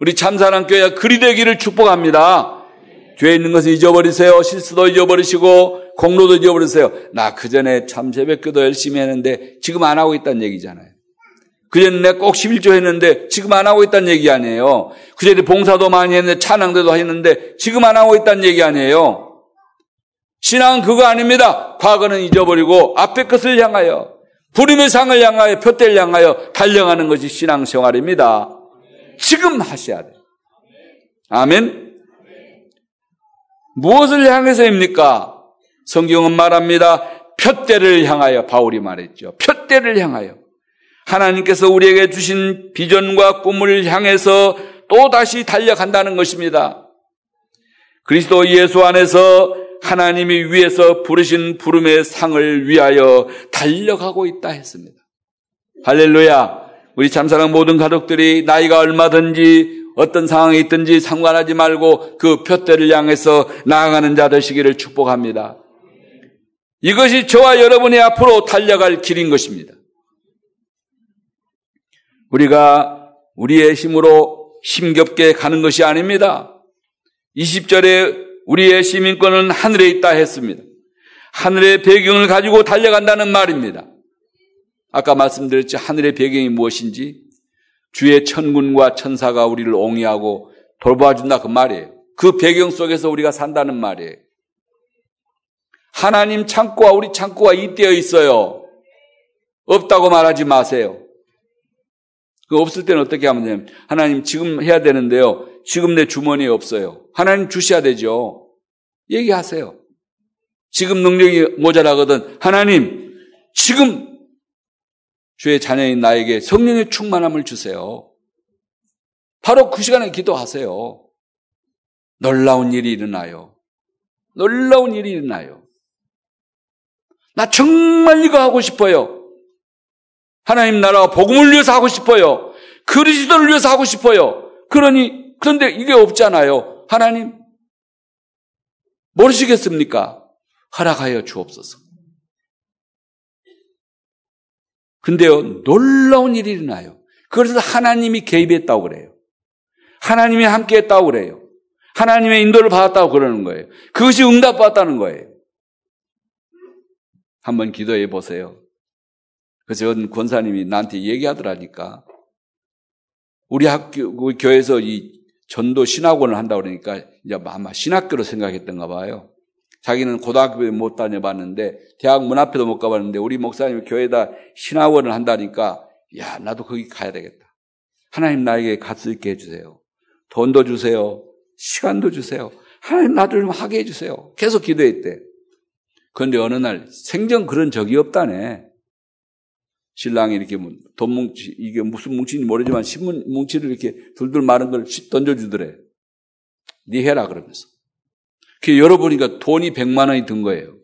우리 참사랑교회가 그리 되기를 축복합니다. 죄에 있는 것을 잊어버리세요. 실수도 잊어버리시고 공로도 잊어버리세요. 나 그전에 참 새벽기도 열심히 했는데 지금 안 하고 있다는 얘기잖아요. 그전에 내가 꼭 11조 했는데 지금 안 하고 있다는 얘기 아니에요. 그전에 봉사도 많이 했는데 찬양대도 했는데 지금 안 하고 있다는 얘기 아니에요. 신앙은 그거 아닙니다. 과거는 잊어버리고 앞에 것을 향하여 부름의 상을 향하여 표대를 향하여 달려가는 것이 신앙생활입니다. 지금 하셔야 돼요. 아멘. 무엇을 향해서입니까? 성경은 말합니다. 표대를 향하여 바울이 말했죠. 표대를 향하여. 하나님께서 우리에게 주신 비전과 꿈을 향해서 또다시 달려간다는 것입니다. 그리스도 예수 안에서 하나님이 위에서 부르신 부름의 상을 위하여 달려가고 있다 했습니다. 할렐루야. 우리 참사랑 모든 가족들이 나이가 얼마든지 어떤 상황에 있든지 상관하지 말고 그 표대를 향해서 나아가는 자 되시기를 축복합니다. 이것이 저와 여러분의 앞으로 달려갈 길인 것입니다. 우리가 우리의 힘으로 힘겹게 가는 것이 아닙니다. 20절에 우리의 시민권은 하늘에 있다 했습니다. 하늘의 배경을 가지고 달려간다는 말입니다. 아까 말씀드렸지, 하늘의 배경이 무엇인지 주의 천군과 천사가 우리를 옹이하고 돌봐준다 그 말이에요. 그 배경 속에서 우리가 산다는 말이에요. 하나님 창고와 우리 창고가 잇대어 있어요. 없다고 말하지 마세요. 그 없을 때는 어떻게 하면 되냐면, 하나님 지금 해야 되는데요, 지금 내 주머니에 없어요. 하나님 주셔야 되죠. 얘기하세요. 지금 능력이 모자라거든 하나님 지금 주의 자녀인 나에게 성령의 충만함을 주세요. 바로 그 시간에 기도하세요. 놀라운 일이 일어나요. 놀라운 일이 일어나요. 나 정말 이거 하고 싶어요. 하나님 나라와 복음을 위해서 하고 싶어요. 그리스도를 위해서 하고 싶어요. 그런데 이게 없잖아요. 하나님 모르시겠습니까? 허락하여 주옵소서. 근데요, 놀라운 일이 일어나요. 그래서 하나님이 개입했다고 그래요. 하나님이 함께했다고 그래요. 하나님의 인도를 받았다고 그러는 거예요. 그것이 응답받았다는 거예요. 한번 기도해 보세요. 그래서 어떤 권사님이 나한테 얘기하더라니까. 우리 학교, 우리 교회에서 이 전도 신학원을 한다고 그러니까 이제 아마 신학교로 생각했던가 봐요. 자기는 고등학교에 못 다녀봤는데, 대학 문 앞에도 못 가봤는데, 우리 목사님이 교회에다 신학원을 한다니까, 야, 나도 거기 가야 되겠다. 하나님 나에게 갈 수 있게 해주세요. 돈도 주세요. 시간도 주세요. 하나님 나도 좀 하게 해주세요. 계속 기도했대. 그런데 어느 날 생전 그런 적이 없다네. 신랑이 이렇게 돈 뭉치, 이게 무슨 뭉치인지 모르지만 신문 뭉치를 이렇게 둘둘 마른 걸 던져주더래. 네 해라 그러면서. 그 열어보니까 돈이 100만 원이 든 거예요.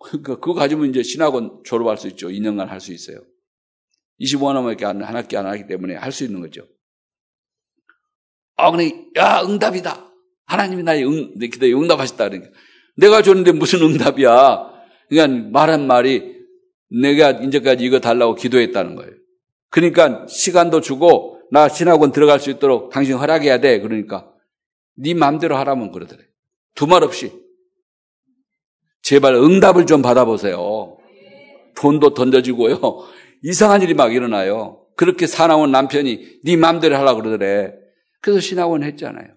그러니까 그거 가지면 이제 신학원 졸업할 수 있죠. 2년간 할 수 있어요. 25만원밖에 한 학기 안 하기 때문에 할 수 있는 거죠. 아, 근데, 야, 응답이다. 하나님이 나의 내 기도에 응답하셨다. 그러니까. 내가 줬는데 무슨 응답이야. 그러니까 말한 말이 내가 이제까지 이거 달라고 기도했다는 거예요. 그러니까 시간도 주고 나 신학원 들어갈 수 있도록 당신 허락해야 돼. 그러니까 네 마음대로 하라면 그러더래. 두말 없이. 제발 응답을 좀 받아보세요. 돈도 던져지고요. 이상한 일이 막 일어나요. 그렇게 사나운 남편이 네 마음대로 하라고 그러더래. 그래서 신학원 했잖아요.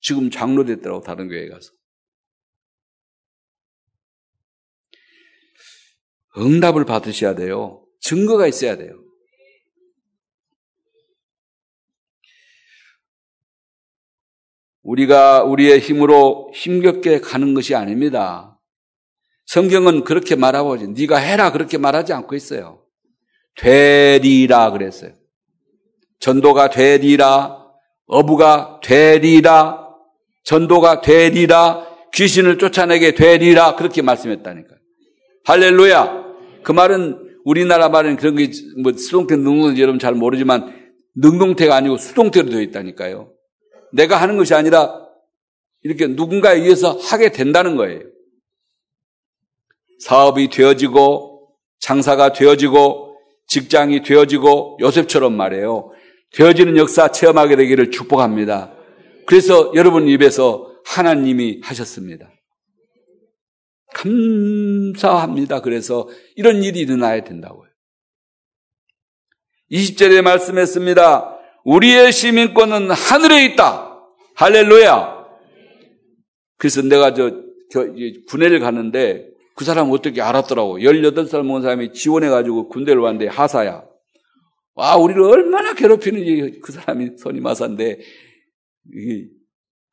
지금 장로 됐더라고, 다른 교회에 가서. 응답을 받으셔야 돼요. 증거가 있어야 돼요. 우리가 우리의 힘으로 힘겹게 가는 것이 아닙니다. 성경은 그렇게 말하고 있어요. 네가 해라 그렇게 말하지 않고 있어요. 되리라 그랬어요. 전도가 되리라, 어부가 되리라, 전도가 되리라, 귀신을 쫓아내게 되리라, 그렇게 말씀했다니까요. 할렐루야. 그 말은 우리나라 말은 그런 게 뭐 수동태 능동태 여러분 잘 모르지만 능동태가 아니고 수동태로 되어 있다니까요. 내가 하는 것이 아니라 이렇게 누군가에 의해서 하게 된다는 거예요. 사업이 되어지고 장사가 되어지고 직장이 되어지고 요셉처럼 말해요. 되어지는 역사 체험하게 되기를 축복합니다. 그래서 여러분 입에서 하나님이 하셨습니다. 감사합니다. 그래서 이런 일이 일어나야 된다고요. 20절에 말씀했습니다. 우리의 시민권은 하늘에 있다. 할렐루야. 그래서 내가 군대를 갔는데 그 사람 어떻게 알았더라고. 18살 먹은 사람이 지원해가지고 군대를 왔는데 하사야. 와, 우리를 얼마나 괴롭히는지, 그 사람이 손이 마사인데,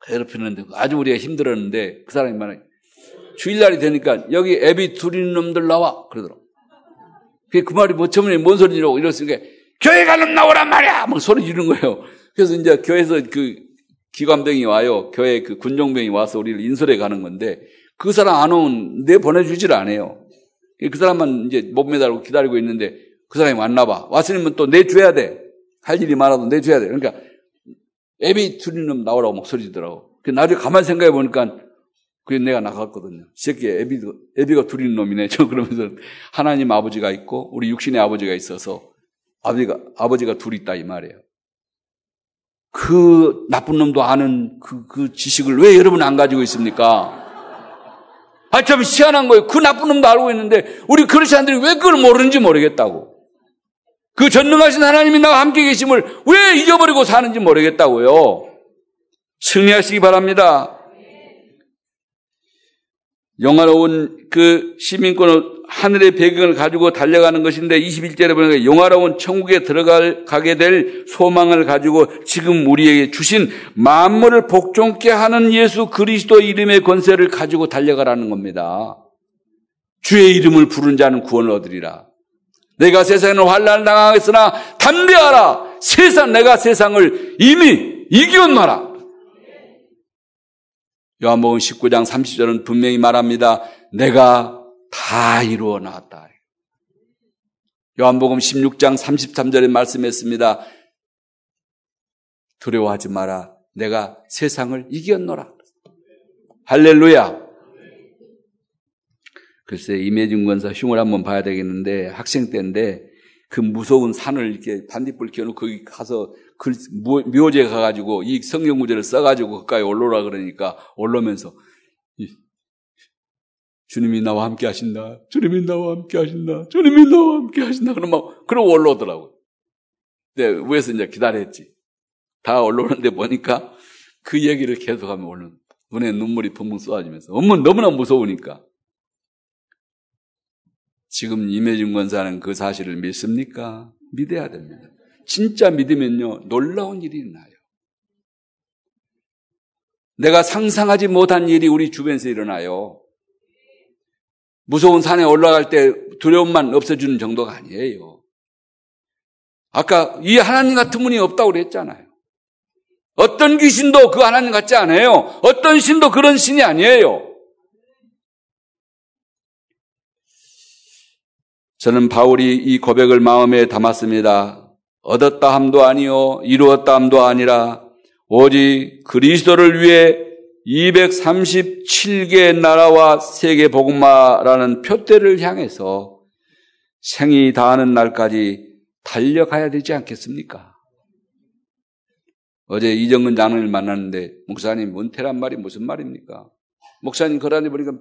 괴롭히는데, 아주 우리가 힘들었는데, 그 사람이 말해, 주일날이 되니까, 여기 애비 둘인 놈들 나와! 그러더라고. 그 말이 뭐, 처음에 뭔 소리냐고 이랬으니까, 교회 갈 놈 나오란 말이야! 막 소리 지르는 거예요. 그래서 이제 교회에서 그 기관병이 와요. 교회 그 군종병이 와서 우리를 인솔해 가는 건데, 그 사람 안 오면 내 보내주질 않아요. 그 사람만 이제 못 매달고 기다리고 있는데, 그 사람이 왔나 봐. 왔으면 또 내줘야 돼. 할 일이 많아도 내줘야 돼. 그러니까 애비 둘이놈 나오라고 막 소리지더라고. 나중에 가만히 생각해 보니까 그게 내가 나갔거든요. 새끼야, 애비가 둘이놈이네. 저 그러면서 하나님 아버지가 있고 우리 육신의 아버지가 있어서 아버지가 둘이 있다 이 말이에요. 그 나쁜 놈도 아는 그 지식을 왜 여러분 안 가지고 있습니까? 아, 참 희한한 거예요. 그 나쁜 놈도 알고 있는데 우리 크리스찬들이 왜 그걸 모르는지 모르겠다고. 그 전능하신 하나님이 나와 함께 계심을 왜 잊어버리고 사는지 모르겠다고요. 승리하시기 바랍니다. 용화로운 그 시민권을 하늘의 배경을 가지고 달려가는 것인데 21절에 보니까 용화로운 천국에 들어가게 될 소망을 가지고 지금 우리에게 주신 만물을 복종케 하는 예수 그리스도 이름의 권세를 가지고 달려가라는 겁니다. 주의 이름을 부른 자는 구원을 얻으리라. 내가 세상에는 환난을 당하겠으나 담대하라. 내가 세상을 이미 이겼노라. 요한복음 19장 30절은 분명히 말합니다. 내가 다 이루어 놨다. 요한복음 16장 33절에 말씀했습니다. 두려워하지 마라. 내가 세상을 이겼노라. 할렐루야. 글쎄 임혜진 권사 흉을 한번 봐야 되겠는데 학생 때인데 그 무서운 산을 이렇게 반딧불 켜놓고 거기 가서 묘지에 가가지고 이 성경 구절을 써가지고 가까이 올라오라 그러니까 올라오면서 주님이 나와 함께 하신다. 주님이 나와 함께 하신다. 주님이 나와 함께 하신다. 그러고 올라오더라고요. 근데 위에서 이제 기다렸지. 다 올라오는데 보니까 그 얘기를 계속하면 올라오는 눈에 눈물이 펑펑 쏟아지면서 엄마 너무나 무서우니까. 지금 임혜준 권사는 그 사실을 믿습니까? 믿어야 됩니다. 진짜 믿으면요 놀라운 일이 나요. 내가 상상하지 못한 일이 우리 주변에서 일어나요. 무서운 산에 올라갈 때 두려움만 없애주는 정도가 아니에요. 아까 이 하나님 같은 분이 없다고 그랬잖아요. 어떤 귀신도 그 하나님 같지 않아요. 어떤 신도 그런 신이 아니에요. 저는 바울이 이 고백을 마음에 담았습니다. 얻었다 함도 아니요 이루었다 함도 아니라 오직 그리스도를 위해 237개의 나라와 세계 복음화라는 표대를 향해서 생이 다하는 날까지 달려가야 되지 않겠습니까? 어제 이정근 장로님을 만났는데 목사님 은퇴란 말이 무슨 말입니까? 목사님 걸어다니 보니까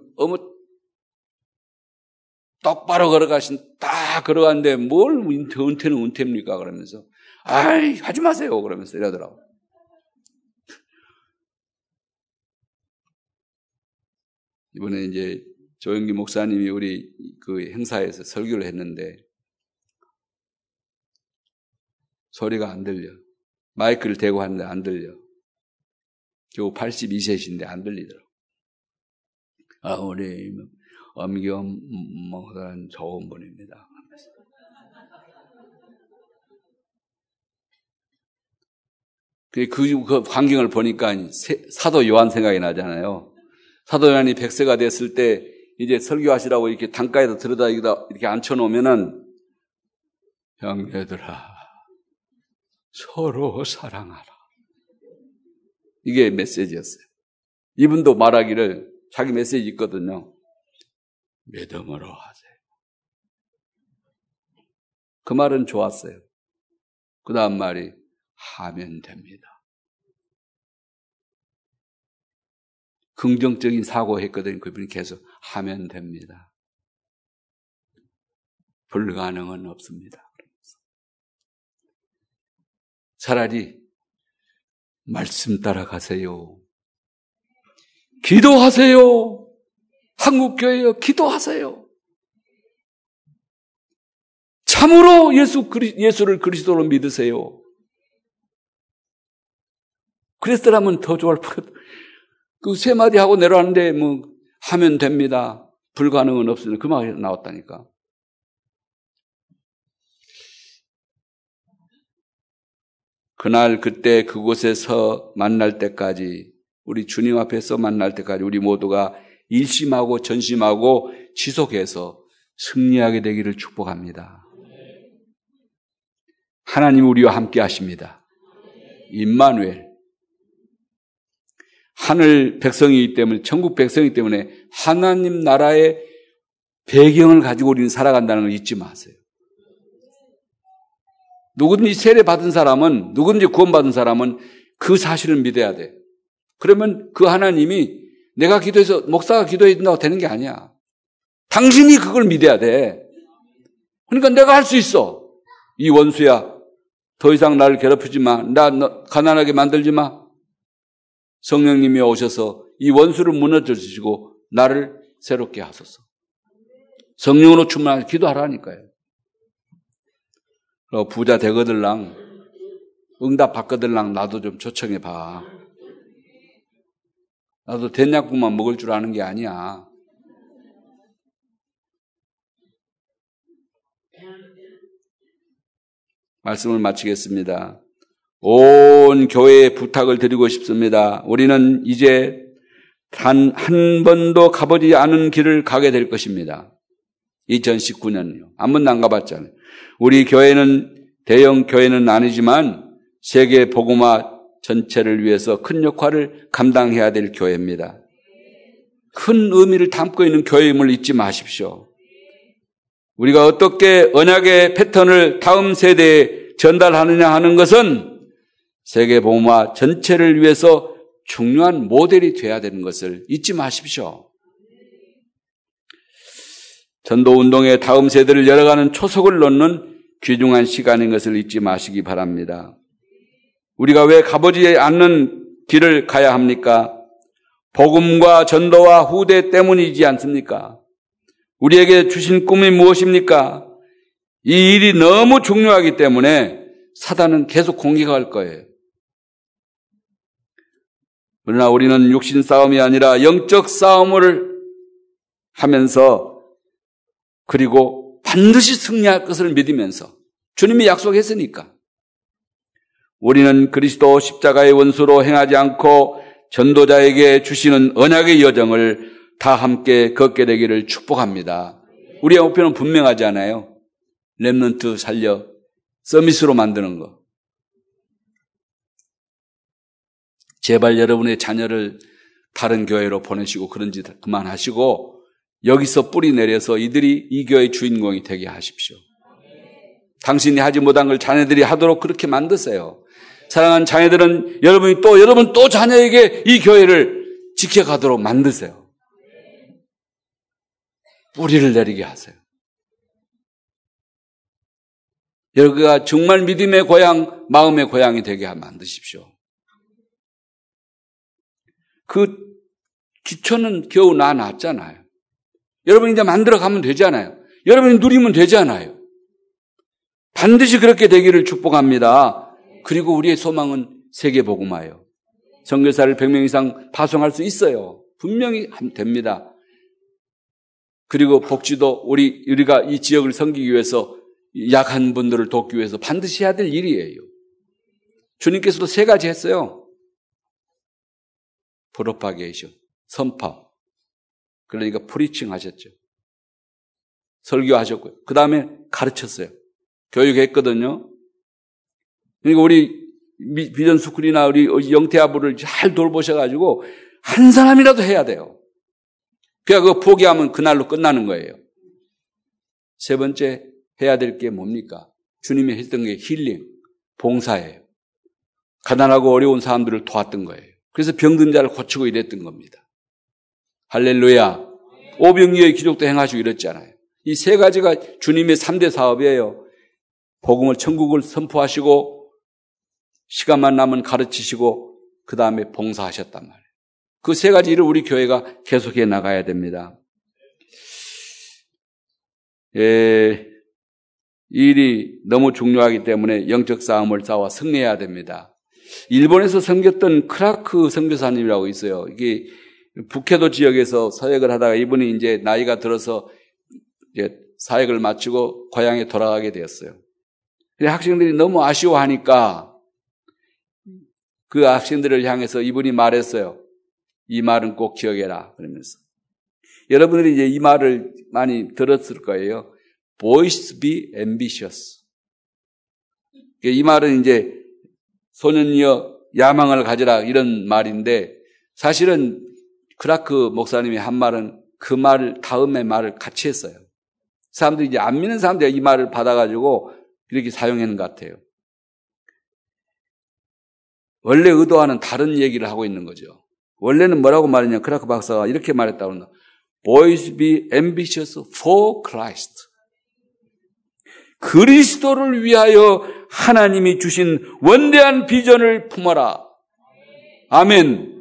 똑바로 걸어가신, 딱 걸어갔는데 뭘 은퇴는 은퇴입니까? 그러면서, 아이, 하지 마세요. 그러면서 이러더라고요. 이번에 이제 조영기 목사님이 우리 그 행사에서 설교를 했는데, 소리가 안 들려. 마이크를 대고 하는데 안 들려. 겨우 82세신데 안 들리더라고요. 아, 우리, 엄경목사는 좋은 분입니다. 그 광경을 보니까 사도 요한 생각이 나잖아요. 사도 요한이 100세가 됐을 때 이제 설교하시라고 이렇게 단가에다 들여다 이렇게 앉혀놓으면은 형제들아 서로 사랑하라. 이게 메시지였어요. 이분도 말하기를 자기 메시지 있거든요. 믿음으로 하세요. 그 말은 좋았어요. 그 다음 말이 하면 됩니다. 긍정적인 사고했거든요. 그분이 계속 하면 됩니다. 불가능은 없습니다. 차라리 말씀 따라가세요. 기도하세요. 한국교회여 기도하세요. 참으로 예수를 그리스도로 믿으세요. 그랬더라면 더 좋을 것 같아요. 그 세 마디 하고 내려왔는데 뭐 하면 됩니다. 불가능은 없습니다. 그 말이 나왔다니까. 그날 그때 그곳에서 만날 때까지 우리 주님 앞에서 만날 때까지 우리 모두가 일심하고 전심하고 지속해서 승리하게 되기를 축복합니다. 하나님 우리와 함께 하십니다. 임마누엘. 하늘 백성이기 때문에 천국 백성이기 때문에 하나님 나라의 배경을 가지고 우리는 살아간다는 걸 잊지 마세요. 누구든지 세례 받은 사람은 누구든지 구원 받은 사람은 그 사실을 믿어야 돼. 그러면 그 하나님이 내가 기도해서 목사가 기도해준다고 되는 게 아니야. 당신이 그걸 믿어야 돼. 그러니까 내가 할 수 있어. 이 원수야, 더 이상 나를 괴롭히지 마. 나 가난하게 만들지 마. 성령님이 오셔서 이 원수를 무너뜨려 주시고 나를 새롭게 하소서. 성령으로 충만하게 기도하라니까요. 부자 되거들랑 응답 받거들랑 나도 좀 초청해 봐. 나도 된약국만 먹을 줄 아는 게 아니야. 말씀을 마치겠습니다. 온 교회에 부탁을 드리고 싶습니다. 우리는 이제 단 한 번도 가보지 않은 길을 가게 될 것입니다. 2019년이요. 한 번도 안 가봤잖아요. 우리 교회는 대형 교회는 아니지만 세계 복음화 전체를 위해서 큰 역할을 감당해야 될 교회입니다. 큰 의미를 담고 있는 교회임을 잊지 마십시오. 우리가 어떻게 언약의 패턴을 다음 세대에 전달하느냐 하는 것은 세계 복음화 전체를 위해서 중요한 모델이 돼야 되는 것을 잊지 마십시오. 전도 운동에 다음 세대를 열어가는 초석을 놓는 귀중한 시간인 것을 잊지 마시기 바랍니다. 우리가 왜 가보지 않는 길을 가야 합니까? 복음과 전도와 후대 때문이지 않습니까? 우리에게 주신 꿈이 무엇입니까? 이 일이 너무 중요하기 때문에 사단은 계속 공격할 거예요. 그러나 우리는 육신 싸움이 아니라 영적 싸움을 하면서 그리고 반드시 승리할 것을 믿으면서 주님이 약속했으니까 우리는 그리스도 십자가의 원수로 행하지 않고 전도자에게 주시는 언약의 여정을 다 함께 걷게 되기를 축복합니다. 우리의 목표는 분명하지 않아요. 렘넌트 살려 서밋으로 만드는 거. 제발 여러분의 자녀를 다른 교회로 보내시고 그런 짓 그만하시고 여기서 뿌리 내려서 이들이 이 교회의 주인공이 되게 하십시오. 당신이 하지 못한 걸 자녀들이 하도록 그렇게 만드세요. 사랑하는 자녀들은 여러분 또 자녀에게 이 교회를 지켜가도록 만드세요. 뿌리를 내리게 하세요. 여기가 정말 믿음의 고향, 마음의 고향이 되게 만드십시오. 그 기초는 겨우 놨잖아요. 여러분 이제 만들어가면 되잖아요. 여러분이 누리면 되잖아요. 반드시 그렇게 되기를 축복합니다. 그리고 우리의 소망은 세계복음화예요. 선교사를 100명 이상 파송할 수 있어요. 분명히 됩니다. 그리고 복지도 우리가 이 지역을 섬기기 위해서 약한 분들을 돕기 위해서 반드시 해야 될 일이에요. 주님께서도 세 가지 했어요. 프로파게이션, 선파. 그러니까 프리칭 하셨죠. 설교하셨고요. 그 다음에 가르쳤어요. 교육했거든요. 그러니까 우리 비전스쿨이나 우리 영태아부를 잘 돌보셔가지고 한 사람이라도 해야 돼요. 그거 포기하면 그날로 끝나는 거예요. 세 번째 해야 될 게 뭡니까? 주님이 했던 게 힐링, 봉사예요. 가난하고 어려운 사람들을 도왔던 거예요. 그래서 병든 자를 고치고 이랬던 겁니다. 할렐루야. 오병이어의 기적도 행하시고 이랬잖아요. 이 세 가지가 주님의 3대 사업이에요. 복음을 천국을 선포하시고 시간만 남은 가르치시고 그 다음에 봉사하셨단 말이에요. 그 세 가지 일을 우리 교회가 계속해 나가야 됩니다. 이 일이 너무 중요하기 때문에 영적 싸움을 싸워 승리해야 됩니다. 일본에서 섬겼던 크라크 선교사님이라고 있어요. 이게 북해도 지역에서 사역을 하다가 이분이 이제 나이가 들어서 이제 사역을 마치고 고향에 돌아가게 되었어요. 근데 학생들이 너무 아쉬워하니까 그 학생들을 향해서 이분이 말했어요. 이 말은 꼭 기억해라. 그러면서. 여러분들이 이제 이 말을 많이 들었을 거예요. Boys be ambitious. 이 말은 이제 소년이여 야망을 가져라 이런 말인데 사실은 크라크 목사님이 한 말은 그 말 다음에 말을 같이 했어요. 사람들이 이제 안 믿는 사람들이 이 말을 받아가지고 이렇게 사용하는 것 같아요. 원래 의도와는 다른 얘기를 하고 있는 거죠. 원래는 뭐라고 말했냐? 크라크 박사가 이렇게 말했다고 합니다. Boys be ambitious for Christ. 그리스도를 위하여 하나님이 주신 원대한 비전을 품어라. 아멘.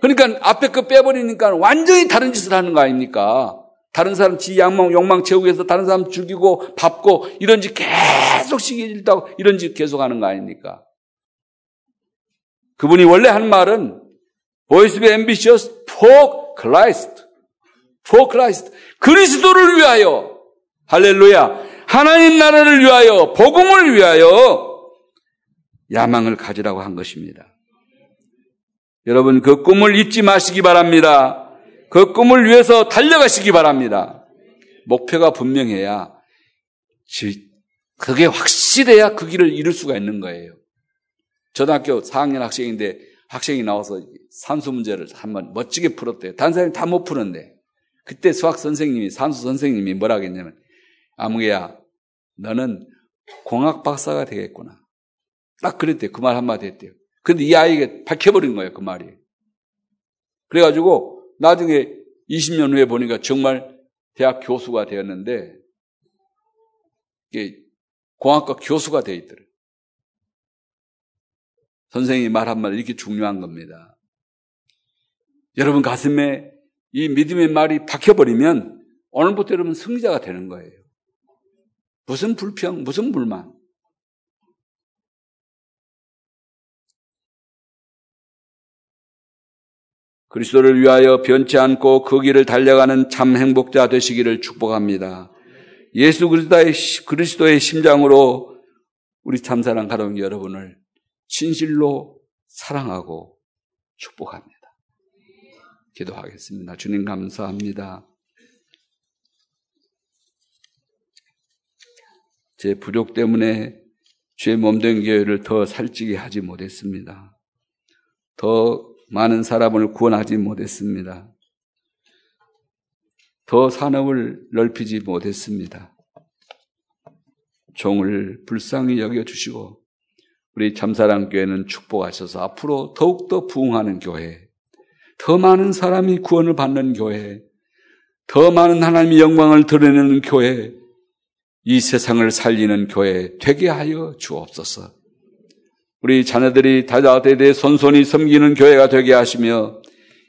그러니까 앞에 거 빼버리니까 완전히 다른 짓을 하는 거 아닙니까? 다른 사람 지 욕망 채우기 위해서 다른 사람 죽이고 밟고 이런 짓 계속 시기 일다고 이런 짓 계속 하는 거 아닙니까? 그분이 원래 한 말은 Boys be ambitious for Christ. For Christ. 그리스도를 위하여. 할렐루야. 하나님 나라를 위하여, 복음을 위하여 야망을 가지라고 한 것입니다. 여러분, 그 꿈을 잊지 마시기 바랍니다. 그 꿈을 위해서 달려가시기 바랍니다. 목표가 분명해야, 그게 확실해야 그 길을 이룰 수가 있는 거예요. 초등학교 4학년 학생인데 학생이 나와서 산수 문제를 한번 멋지게 풀었대요. 다른 사람이 다 못 푸는데. 그때 수학 선생님이, 산수 선생님이 뭐라고 했냐면, 아무개야, 너는 공학 박사가 되겠구나. 딱 그랬대요. 그 말 한마디 했대요. 근데 이 아이에게 밝혀버린 거예요, 그 말이. 그래가지고 나중에 20년 후에 보니까 정말 대학 교수가 되었는데, 공학과 교수가 되어 있더래요. 선생님이 말 한마디 이렇게 중요한 겁니다. 여러분 가슴에 이 믿음의 말이 박혀버리면 오늘부터 여러분 승리자가 되는 거예요. 무슨 불평, 무슨 불만. 그리스도를 위하여 변치 않고 그 길을 달려가는 참 행복자 되시기를 축복합니다. 예수 그리스도의 심장으로 우리 참사랑 가족 여러분을 진실로 사랑하고 축복합니다. 기도하겠습니다. 주님 감사합니다. 제 부족 때문에 주의 몸된 교회를 더 살찌게 하지 못했습니다. 더 많은 사람을 구원하지 못했습니다. 더 산업을 넓히지 못했습니다. 종을 불쌍히 여겨주시고 우리 참사랑교회는 축복하셔서 앞으로 더욱더 부흥하는 교회, 더 많은 사람이 구원을 받는 교회, 더 많은 하나님의 영광을 드러내는 교회, 이 세상을 살리는 교회 되게 하여 주옵소서. 우리 자녀들이 다자대대 손손이 섬기는 교회가 되게 하시며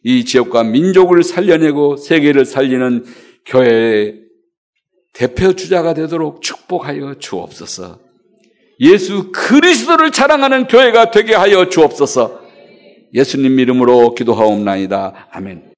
이 지역과 민족을 살려내고 세계를 살리는 교회의 대표 주자가 되도록 축복하여 주옵소서. 예수 그리스도를 자랑하는 교회가 되게 하여 주옵소서. 예수님 이름으로 기도하옵나이다. 아멘.